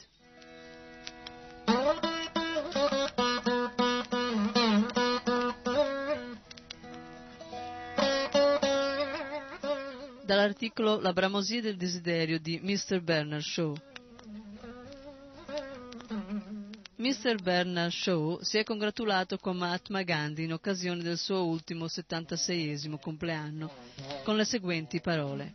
Dall'articolo La bramosia del desiderio di Mr. Bernard Shaw. Mr. Bernard Shaw si è congratulato con Mahatma Gandhi in occasione del suo ultimo 76esimo compleanno con le seguenti parole: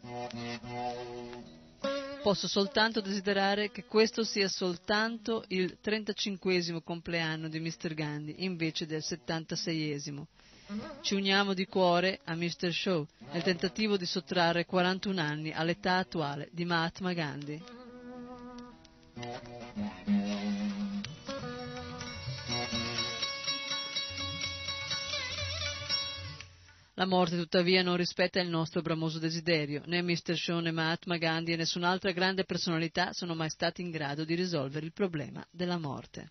«Posso soltanto desiderare che questo sia soltanto il 35esimo compleanno di Mr. Gandhi invece del 76esimo. Ci uniamo di cuore a Mr. Shaw nel tentativo di sottrarre 41 anni all'età attuale di Mahatma Gandhi». La morte, tuttavia, non rispetta il nostro bramoso desiderio. Né Mr. Shaw, né Mahatma Gandhi e nessun'altra grande personalità sono mai stati in grado di risolvere il problema della morte.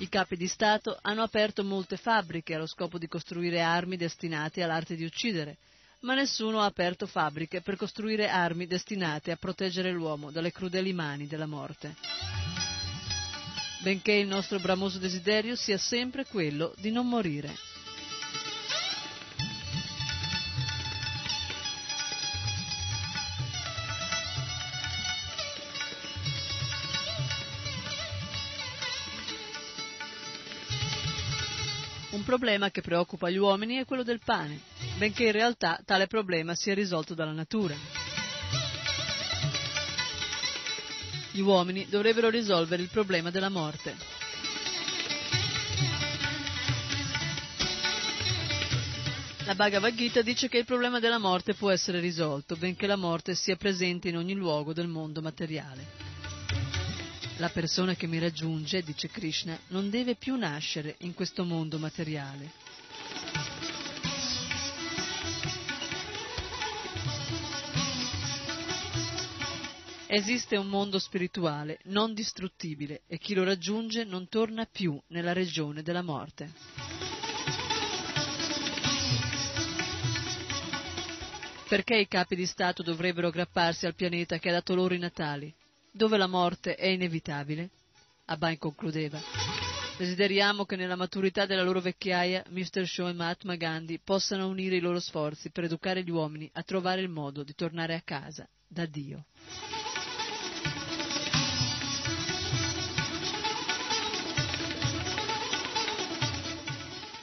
I capi di Stato hanno aperto molte fabbriche allo scopo di costruire armi destinate all'arte di uccidere, ma nessuno ha aperto fabbriche per costruire armi destinate a proteggere l'uomo dalle crudeli mani della morte. Benché il nostro bramoso desiderio sia sempre quello di non morire. Un problema che preoccupa gli uomini è quello del pane, benché in realtà tale problema sia risolto dalla natura. Gli uomini dovrebbero risolvere il problema della morte. La Bhagavad Gita dice che il problema della morte può essere risolto, benché la morte sia presente in ogni luogo del mondo materiale. La persona che mi raggiunge, dice Krishna, non deve più nascere in questo mondo materiale. Esiste un mondo spirituale non distruttibile e chi lo raggiunge non torna più nella regione della morte. Perché i capi di Stato dovrebbero aggrapparsi al pianeta che ha dato loro i natali, dove la morte è inevitabile? Abhay concludeva: desideriamo che nella maturità della loro vecchiaia Mr. Shaw e Mahatma Gandhi possano unire i loro sforzi per educare gli uomini a trovare il modo di tornare a casa da Dio.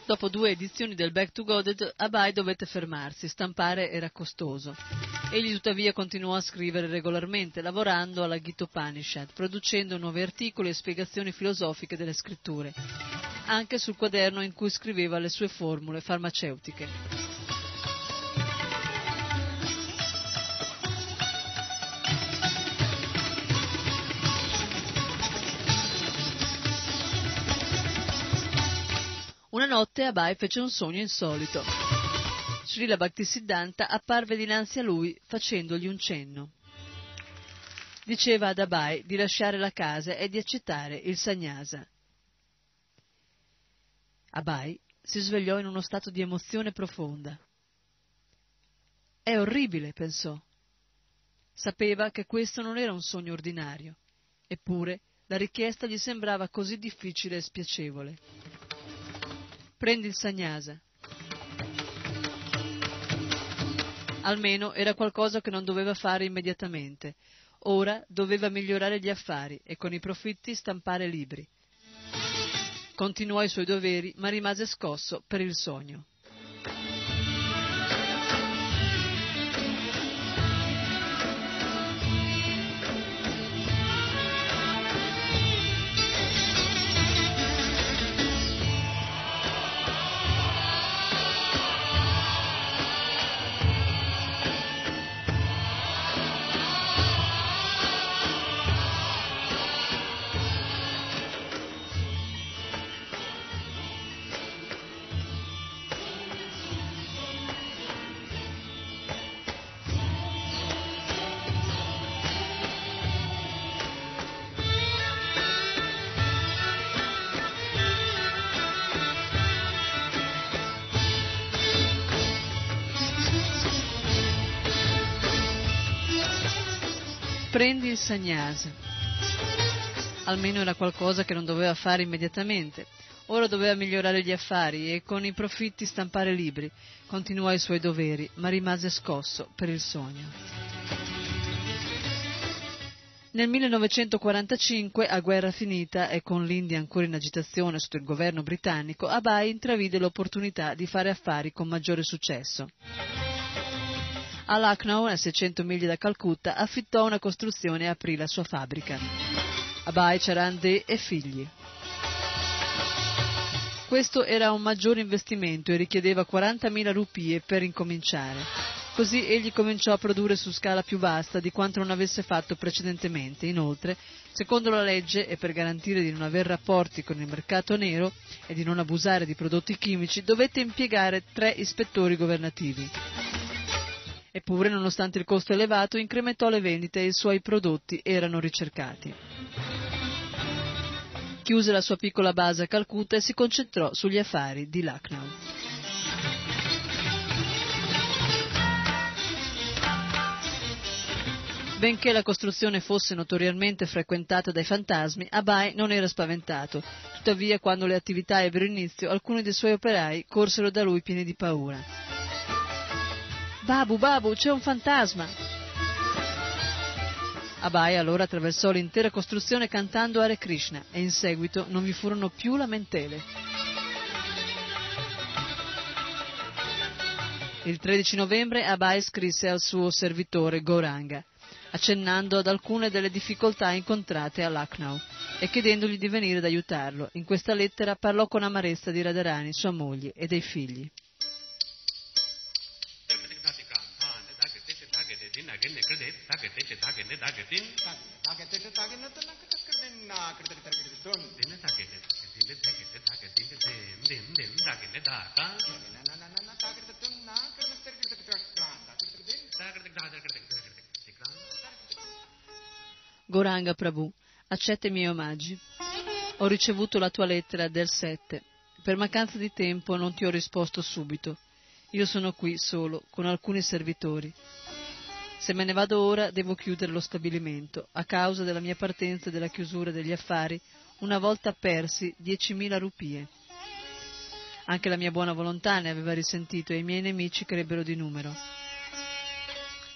Dopo 2 edizioni del Back to Godhead, Abhay dovette fermarsi, stampare era costoso. Egli tuttavia continuò a scrivere regolarmente, lavorando alla Gitopanishad, producendo nuovi articoli e spiegazioni filosofiche delle scritture, anche sul quaderno in cui scriveva le sue formule farmaceutiche. Una notte Abhay fece un sogno insolito. Srila Bhaktisiddhanta apparve dinanzi a lui facendogli un cenno. diceva ad Abhay di lasciare la casa e di accettare il sannyasa. Abhay si svegliò in uno stato di emozione profonda. È orribile, pensò. Sapeva che questo non era un sogno ordinario, eppure la richiesta gli sembrava così difficile e spiacevole. Prendi il sannyasa. Almeno era qualcosa che non doveva fare immediatamente. Ora doveva migliorare gli affari e con i profitti stampare libri. Continuò i suoi doveri, ma rimase scosso per il sogno. Prendi il sannyasa. Almeno era qualcosa che non doveva fare immediatamente. Ora doveva migliorare gli affari e con i profitti stampare libri. Continuò i suoi doveri, ma rimase scosso per il sogno. Nel 1945, a guerra finita e con l'India ancora in agitazione sotto il governo britannico, Abhay intravide l'opportunità di fare affari con maggiore successo. A Lucknow, a 600 miglia da Calcutta, affittò una costruzione e aprì la sua fabbrica. Abhay Charan De e figli. Questo era un maggiore investimento e richiedeva 40.000 rupie per incominciare. Così egli cominciò a produrre su scala più vasta di quanto non avesse fatto precedentemente. Inoltre, secondo la legge e per garantire di non avere rapporti con il mercato nero e di non abusare di prodotti chimici, dovette impiegare 3 ispettori governativi. Eppure, nonostante il costo elevato, incrementò le vendite e i suoi prodotti erano ricercati. Chiuse la sua piccola base a Calcutta e si concentrò sugli affari di Lucknow. Benché la costruzione fosse notoriamente frequentata dai fantasmi, Abhay non era spaventato. Tuttavia, quando le attività ebbero inizio, alcuni dei suoi operai corsero da lui pieni di paura. «Babu, Babu, c'è un fantasma!» Abhay allora attraversò l'intera costruzione cantando Hare Krishna e in seguito non vi furono più lamentele. Il 13 novembre Abhay scrisse al suo servitore Gauranga, accennando ad alcune delle difficoltà incontrate a Lucknow e chiedendogli di venire ad aiutarlo. In questa lettera parlò con amarezza di Radharani, sua moglie, e dei figli. Gauranga Prabhu, accetta i miei omaggi. Ho ricevuto la tua lettera del 7. Per mancanza di tempo non ti ho risposto subito. Io sono qui solo con alcuni servitori. Se me ne vado ora devo chiudere lo stabilimento. A causa della mia partenza e della chiusura degli affari, una volta persi 10.000 rupie. Anche la mia buona volontà ne aveva risentito e i miei nemici crebbero di numero.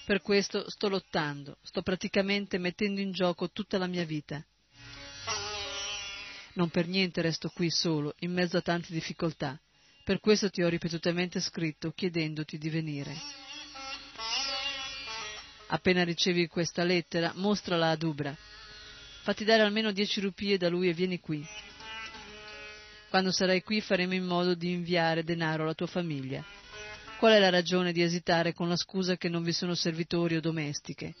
Per questo sto lottando, sto praticamente mettendo in gioco tutta la mia vita. Non per niente resto qui solo, in mezzo a tante difficoltà. Per questo ti ho ripetutamente scritto chiedendoti di venire. Appena ricevi questa lettera, mostrala a Dubra. Fatti dare almeno 10 rupie da lui e vieni qui. Quando sarai qui faremo in modo di inviare denaro alla tua famiglia. Qual è la ragione di esitare con la scusa che non vi sono servitori o domestiche?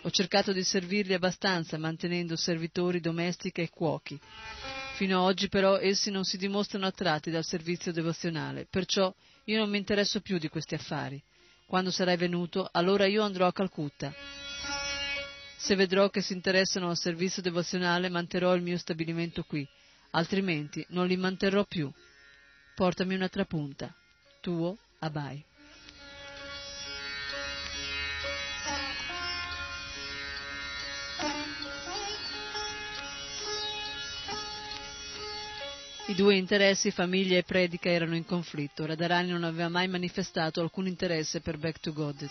Ho cercato di servirli abbastanza mantenendo servitori, domestiche e cuochi. Fino ad oggi però essi non si dimostrano attratti dal servizio devozionale, perciò io non mi interesso più di questi affari. Quando sarai venuto, allora io andrò a Calcutta. Se vedrò che si interessano al servizio devozionale, manterrò il mio stabilimento qui, altrimenti non li manterrò più. Portami una trapunta. Tuo Abhay. I due interessi, famiglia e predica, erano in conflitto. Radharani non aveva mai manifestato alcun interesse per Back to Godhead.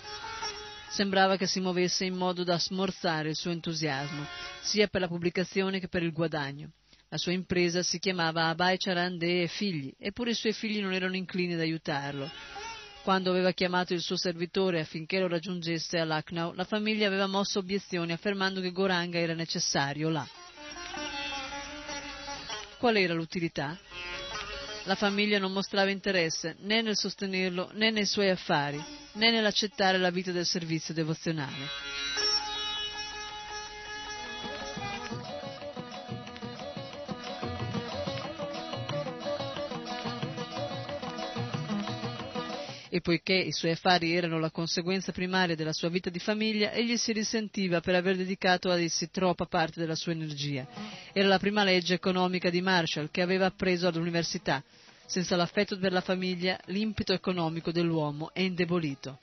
Sembrava che si muovesse in modo da smorzare il suo entusiasmo, sia per la pubblicazione che per il guadagno. La sua impresa si chiamava Abhay Charan De e Figli, eppure i suoi figli non erano inclini ad aiutarlo. Quando aveva chiamato il suo servitore affinché lo raggiungesse a Lucknow, la famiglia aveva mosso obiezioni affermando che Goranga era necessario là. Qual era l'utilità? La famiglia non mostrava interesse né nel sostenerlo, né nei suoi affari, né nell'accettare la vita del servizio devozionale. E poiché i suoi affari erano la conseguenza primaria della sua vita di famiglia, egli si risentiva per aver dedicato ad essi troppa parte della sua energia. Era la prima legge economica di Marshall che aveva appreso all'università. Senza l'affetto per la famiglia, l'impeto economico dell'uomo è indebolito.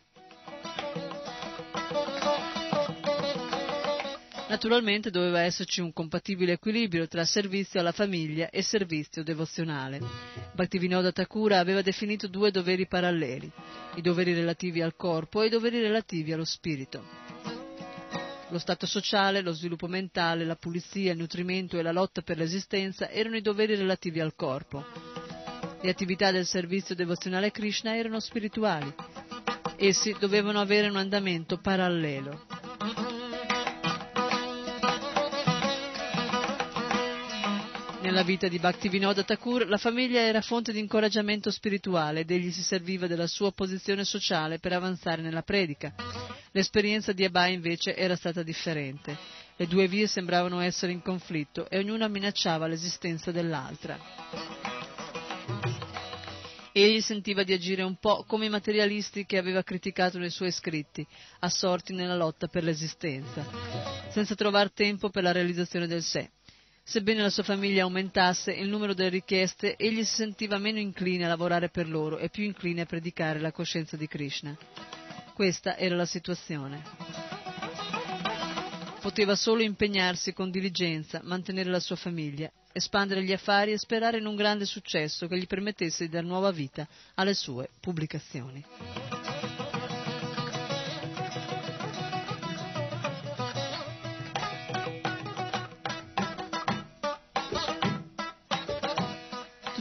Naturalmente doveva esserci un compatibile equilibrio tra servizio alla famiglia e servizio devozionale. Bhaktivinoda Thakura aveva definito due doveri paralleli, i doveri relativi al corpo e i doveri relativi allo spirito. Lo stato sociale, lo sviluppo mentale, la pulizia, il nutrimento e la lotta per l'esistenza erano i doveri relativi al corpo. Le attività del servizio devozionale Krishna erano spirituali. Essi dovevano avere un andamento parallelo. Nella vita di Bhaktivinoda Thakur, la famiglia era fonte di incoraggiamento spirituale ed egli si serviva della sua posizione sociale per avanzare nella predica. L'esperienza di Abhay invece era stata differente. Le due vie sembravano essere in conflitto e ognuna minacciava l'esistenza dell'altra. Egli sentiva di agire un po' come i materialisti che aveva criticato nei suoi scritti, assorti nella lotta per l'esistenza, senza trovar tempo per la realizzazione del sé. Sebbene la sua famiglia aumentasse il numero delle richieste, egli si sentiva meno incline a lavorare per loro e più incline a predicare la coscienza di Krishna. Questa era la situazione. Poteva solo impegnarsi con diligenza, mantenere la sua famiglia, espandere gli affari e sperare in un grande successo che gli permettesse di dar nuova vita alle sue pubblicazioni.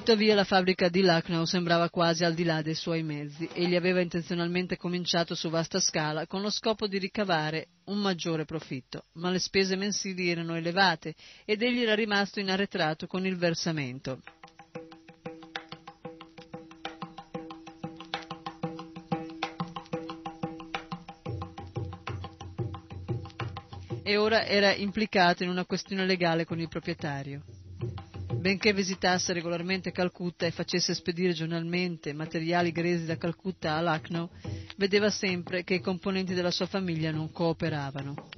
Tuttavia la fabbrica di Lucknow sembrava quasi al di là dei suoi mezzi. Egli aveva intenzionalmente cominciato su vasta scala con lo scopo di ricavare un maggiore profitto, ma le spese mensili erano elevate ed egli era rimasto in arretrato con il versamento. E ora era implicato in una questione legale con il proprietario. Benché visitasse regolarmente Calcutta e facesse spedire giornalmente materiali grezzi da Calcutta a Lucknow, vedeva sempre che i componenti della sua famiglia non cooperavano.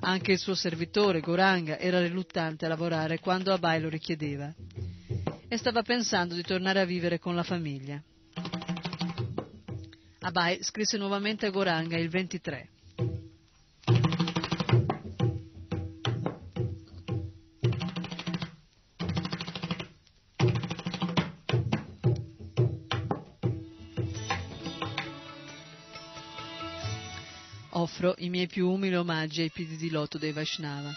Anche il suo servitore, Goranga, era riluttante a lavorare quando Abhay lo richiedeva e stava pensando di tornare a vivere con la famiglia. Abhay scrisse nuovamente a Goranga il 23. Offro i miei più umili omaggi ai piedi di loto dei Vaishnava.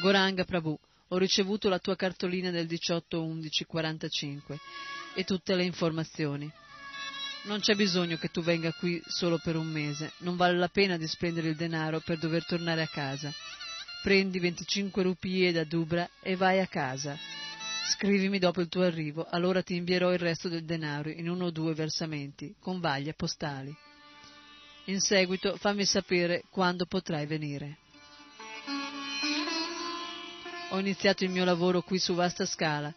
Goranga Prabhu, ho ricevuto la tua cartolina del 18-11-45 e tutte le informazioni. Non c'è bisogno che tu venga qui solo per un mese, non vale la pena di spendere il denaro per dover tornare a casa. Prendi 25 rupie da Dubra e vai a casa. Scrivimi dopo il tuo arrivo, allora ti invierò il resto del denaro in 1 o 2 versamenti, con vaglia postali. In seguito fammi sapere quando potrai venire. Ho iniziato il mio lavoro qui su vasta scala.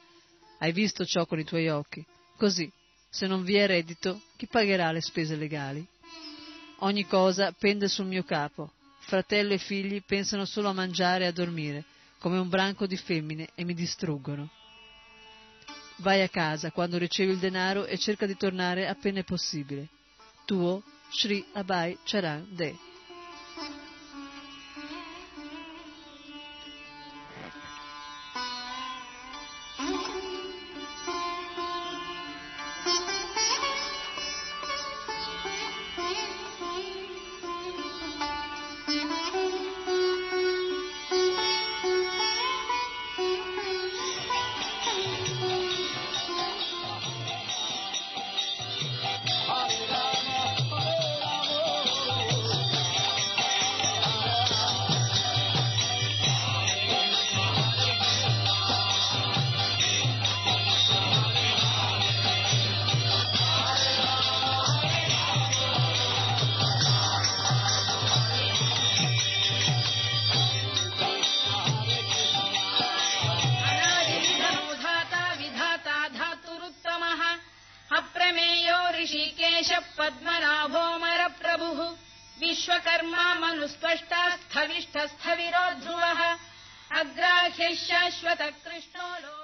Hai visto ciò con i tuoi occhi. Così, se non vi è reddito, chi pagherà le spese legali? Ogni cosa pende sul mio capo. fratello e figli pensano solo a mangiare e a dormire, come un branco di femmine, e mi distruggono. Vai a casa quando ricevi il denaro e cerca di tornare appena è possibile. Tuo Shri Abhay Charan De.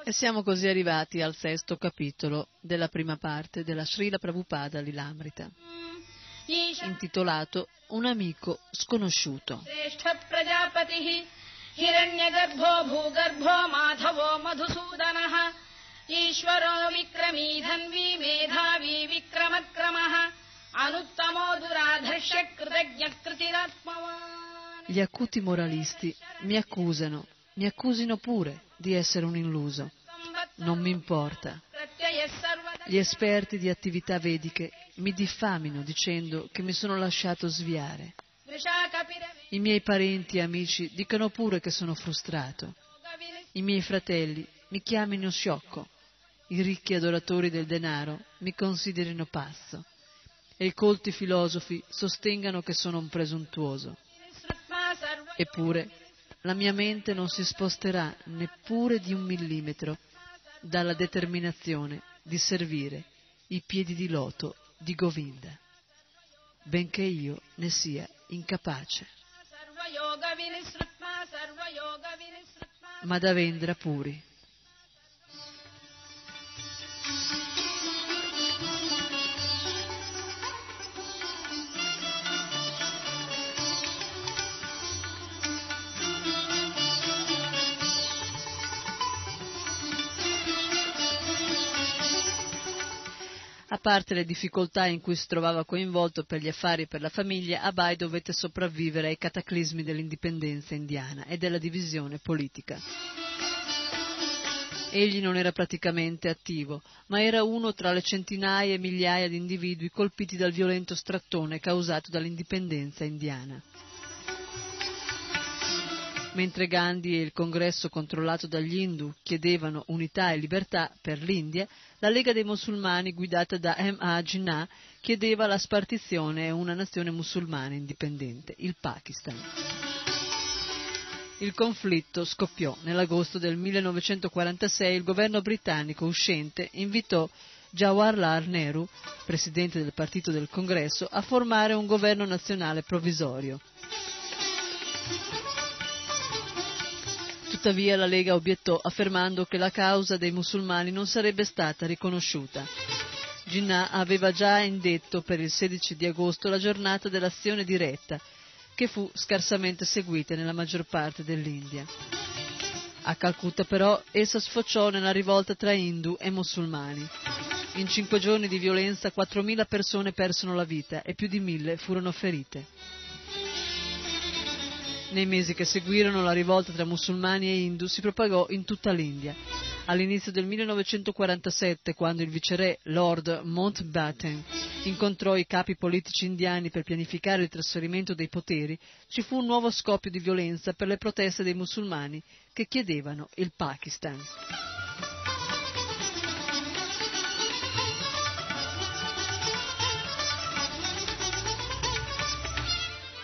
E siamo così arrivati al 6° capitolo della prima parte della Śrīla Prabhupāda Lilamrita, intitolato Un amico sconosciuto. Gli acuti moralisti mi accusino pure di essere un illuso. Non mi importa. Gli esperti di attività vediche mi diffamino dicendo che mi sono lasciato sviare. I miei parenti e amici dicono pure che sono frustrato. I miei fratelli mi chiamino sciocco. I ricchi adoratori del denaro mi considerino pazzo. E i colti filosofi sostengano che sono un presuntuoso. Eppure, la mia mente non si sposterà neppure di 1 millimetro dalla determinazione di servire i piedi di loto di Govinda, benché io ne sia incapace. Madhavendra Puri. A parte le difficoltà in cui si trovava coinvolto per gli affari e per la famiglia, Abhay dovette sopravvivere ai cataclismi dell'indipendenza indiana e della divisione politica. Egli non era praticamente attivo, ma era uno tra le centinaia e migliaia di individui colpiti dal violento strattone causato dall'indipendenza indiana. Mentre Gandhi e il congresso controllato dagli Hindu chiedevano unità e libertà per l'India, la Lega dei Musulmani guidata da M.A. Jinnah chiedeva la spartizione e una nazione musulmana indipendente, il Pakistan. Il conflitto scoppiò. Nell'agosto del 1946 il governo britannico uscente invitò Jawaharlal Nehru, presidente del partito del congresso, a formare un governo nazionale provvisorio. Tuttavia la Lega obiettò, affermando che la causa dei musulmani non sarebbe stata riconosciuta. Jinnah aveva già indetto per il 16 di agosto la giornata dell'azione diretta, che fu scarsamente seguita nella maggior parte dell'India. A Calcutta però essa sfociò nella rivolta tra Hindu e musulmani. In 5 giorni di violenza 4.000 persone persero la vita e più di 1.000 furono ferite. Nei mesi che seguirono, la rivolta tra musulmani e hindu si propagò in tutta l'India. All'inizio del 1947, quando il viceré Lord Mountbatten incontrò i capi politici indiani per pianificare il trasferimento dei poteri, ci fu un nuovo scoppio di violenza per le proteste dei musulmani che chiedevano il Pakistan.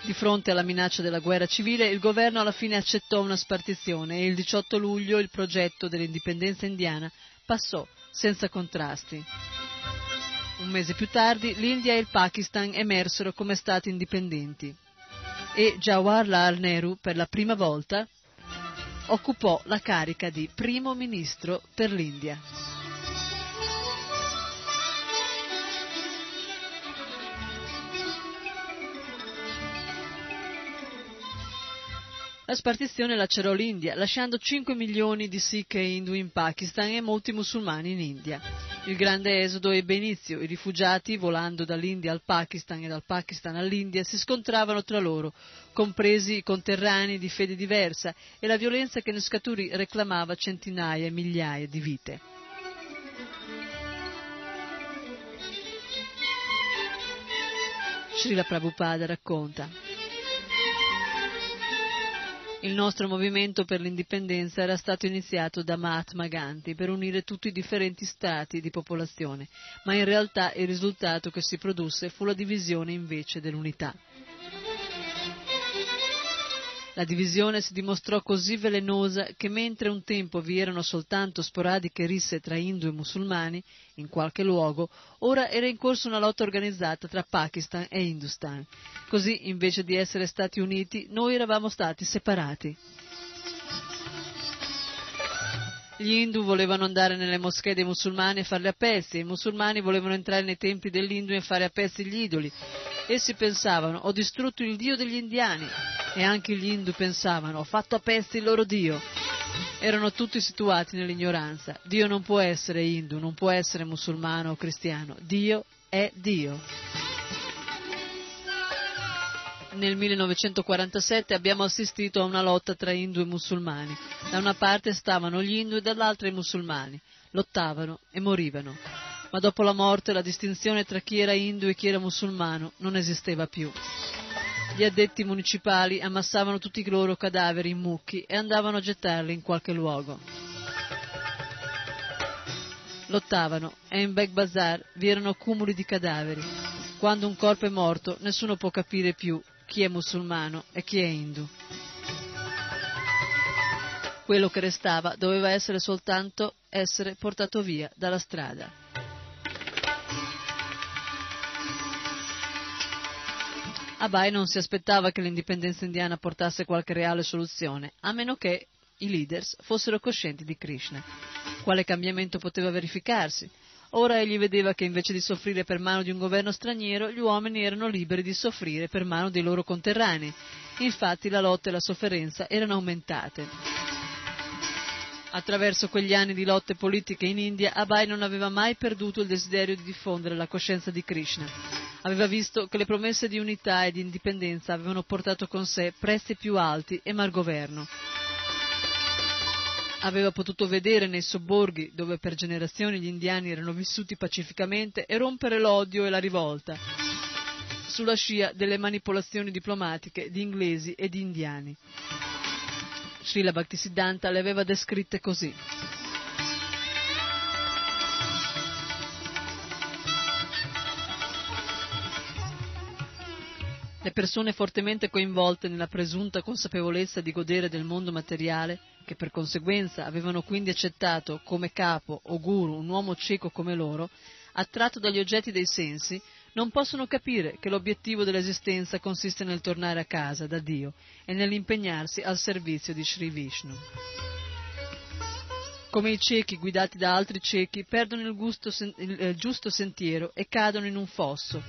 Di fronte alla minaccia della guerra civile, il governo alla fine accettò una spartizione e il 18 luglio il progetto dell'indipendenza indiana passò senza contrasti. Un mese più tardi l'India e il Pakistan emersero come stati indipendenti e Jawaharlal Nehru per la prima volta occupò la carica di primo ministro per l'India. La spartizione lacerò l'India, lasciando 5 milioni di Sikh e Hindu in Pakistan e molti musulmani in India. Il grande esodo ebbe inizio. I rifugiati, volando dall'India al Pakistan e dal Pakistan all'India, si scontravano tra loro, compresi i conterranei di fede diversa, e la violenza che ne scaturì reclamava centinaia e migliaia di vite. Srila Prabhupada racconta: il nostro movimento per l'indipendenza era stato iniziato da Mahatma Gandhi per unire tutti i differenti strati di popolazione, ma in realtà il risultato che si produsse fu la divisione invece dell'unità. La divisione si dimostrò così velenosa che mentre un tempo vi erano soltanto sporadiche risse tra hindu e musulmani in qualche luogo, ora era in corso una lotta organizzata tra Pakistan e Hindustan. Così, invece di essere stati uniti, noi eravamo stati separati. Gli hindu volevano andare nelle moschee dei musulmani e farle a pezzi, e i musulmani volevano entrare nei templi dell'hindu e fare a pezzi gli idoli. Essi pensavano: ho distrutto il dio degli indiani, e anche gli hindu pensavano: ho fatto a pezzi il loro dio. Erano tutti situati nell'ignoranza. Dio non può essere hindu, non può essere musulmano o cristiano. Dio è Dio. Nel 1947 abbiamo assistito a una lotta tra hindu e musulmani. Da una parte stavano gli hindu e dall'altra i musulmani. Lottavano e morivano. Ma dopo la morte la distinzione tra chi era hindu e chi era musulmano non esisteva più. Gli addetti municipali ammassavano tutti i loro cadaveri in mucchi e andavano a gettarli in qualche luogo. Lottavano e in Beg Bazar vi erano cumuli di cadaveri. Quando un corpo è morto, nessuno può capire più chi è musulmano e chi è hindu. Quello che restava doveva essere soltanto essere portato via dalla strada. Abhay non si aspettava che l'indipendenza indiana portasse qualche reale soluzione, a meno che i leaders fossero coscienti di Krishna. Quale cambiamento poteva verificarsi? Ora egli vedeva che invece di soffrire per mano di un governo straniero, gli uomini erano liberi di soffrire per mano dei loro conterranei. Infatti la lotta e la sofferenza erano aumentate. Attraverso quegli anni di lotte politiche in India, Abhay non aveva mai perduto il desiderio di diffondere la coscienza di Krishna. Aveva visto che le promesse di unità e di indipendenza avevano portato con sé prezzi più alti e malgoverno. Aveva potuto vedere nei sobborghi, dove per generazioni gli indiani erano vissuti pacificamente, e rompere l'odio e la rivolta, sulla scia delle manipolazioni diplomatiche di inglesi e di indiani. Srila Bhaktisiddhanta le aveva descritte così: le persone fortemente coinvolte nella presunta consapevolezza di godere del mondo materiale, che per conseguenza avevano quindi accettato come capo o guru un uomo cieco come loro, attratto dagli oggetti dei sensi, non possono capire che l'obiettivo dell'esistenza consiste nel tornare a casa da Dio e nell'impegnarsi al servizio di Sri Vishnu. Come i ciechi guidati da altri ciechi perdono il giusto sentiero e cadono in un fosso.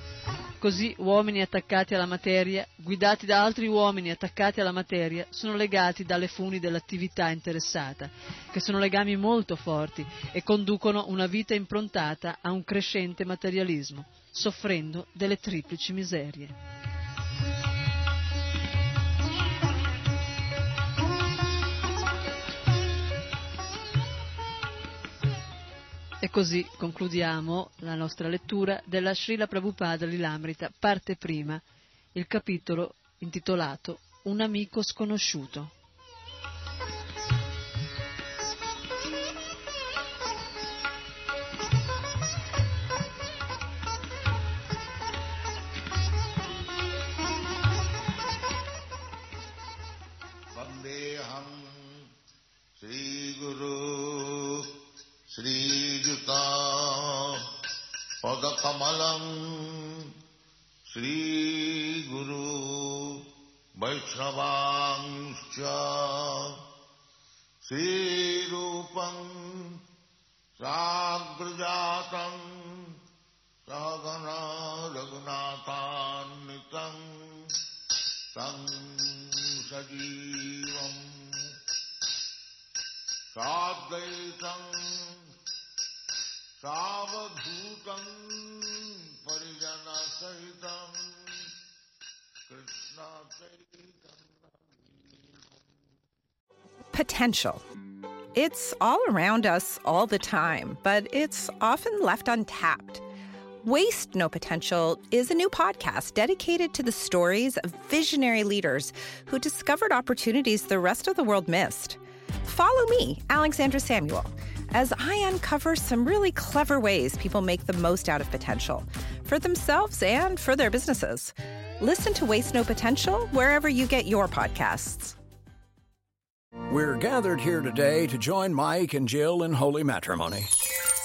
Così uomini attaccati alla materia, guidati da altri uomini attaccati alla materia, sono legati dalle funi dell'attività interessata, che sono legami molto forti e conducono una vita improntata a un crescente materialismo, soffrendo delle triplici miserie. E così concludiamo la nostra lettura della Srila Prabhupada Lilamrita, parte prima, il capitolo intitolato Un amico sconosciuto. Kamalam Sri Guru वैष्णवांश्च श्रीरूपं साग्रजातं सगणा रघुनाथान्वितं तं सजीवं साद्वैतं सावधूतं परिजनसहितं Potential. It's all around us all the time, but it's often left untapped. Waste No Potential is a new podcast dedicated to the stories of visionary leaders who discovered opportunities the rest of the world missed. Follow me, Alexandra Samuel, as I uncover some really clever ways people make the most out of potential for themselves and for their businesses. Listen to Waste No Potential wherever you get your podcasts. We're gathered here today to join Mike and Jill in holy matrimony,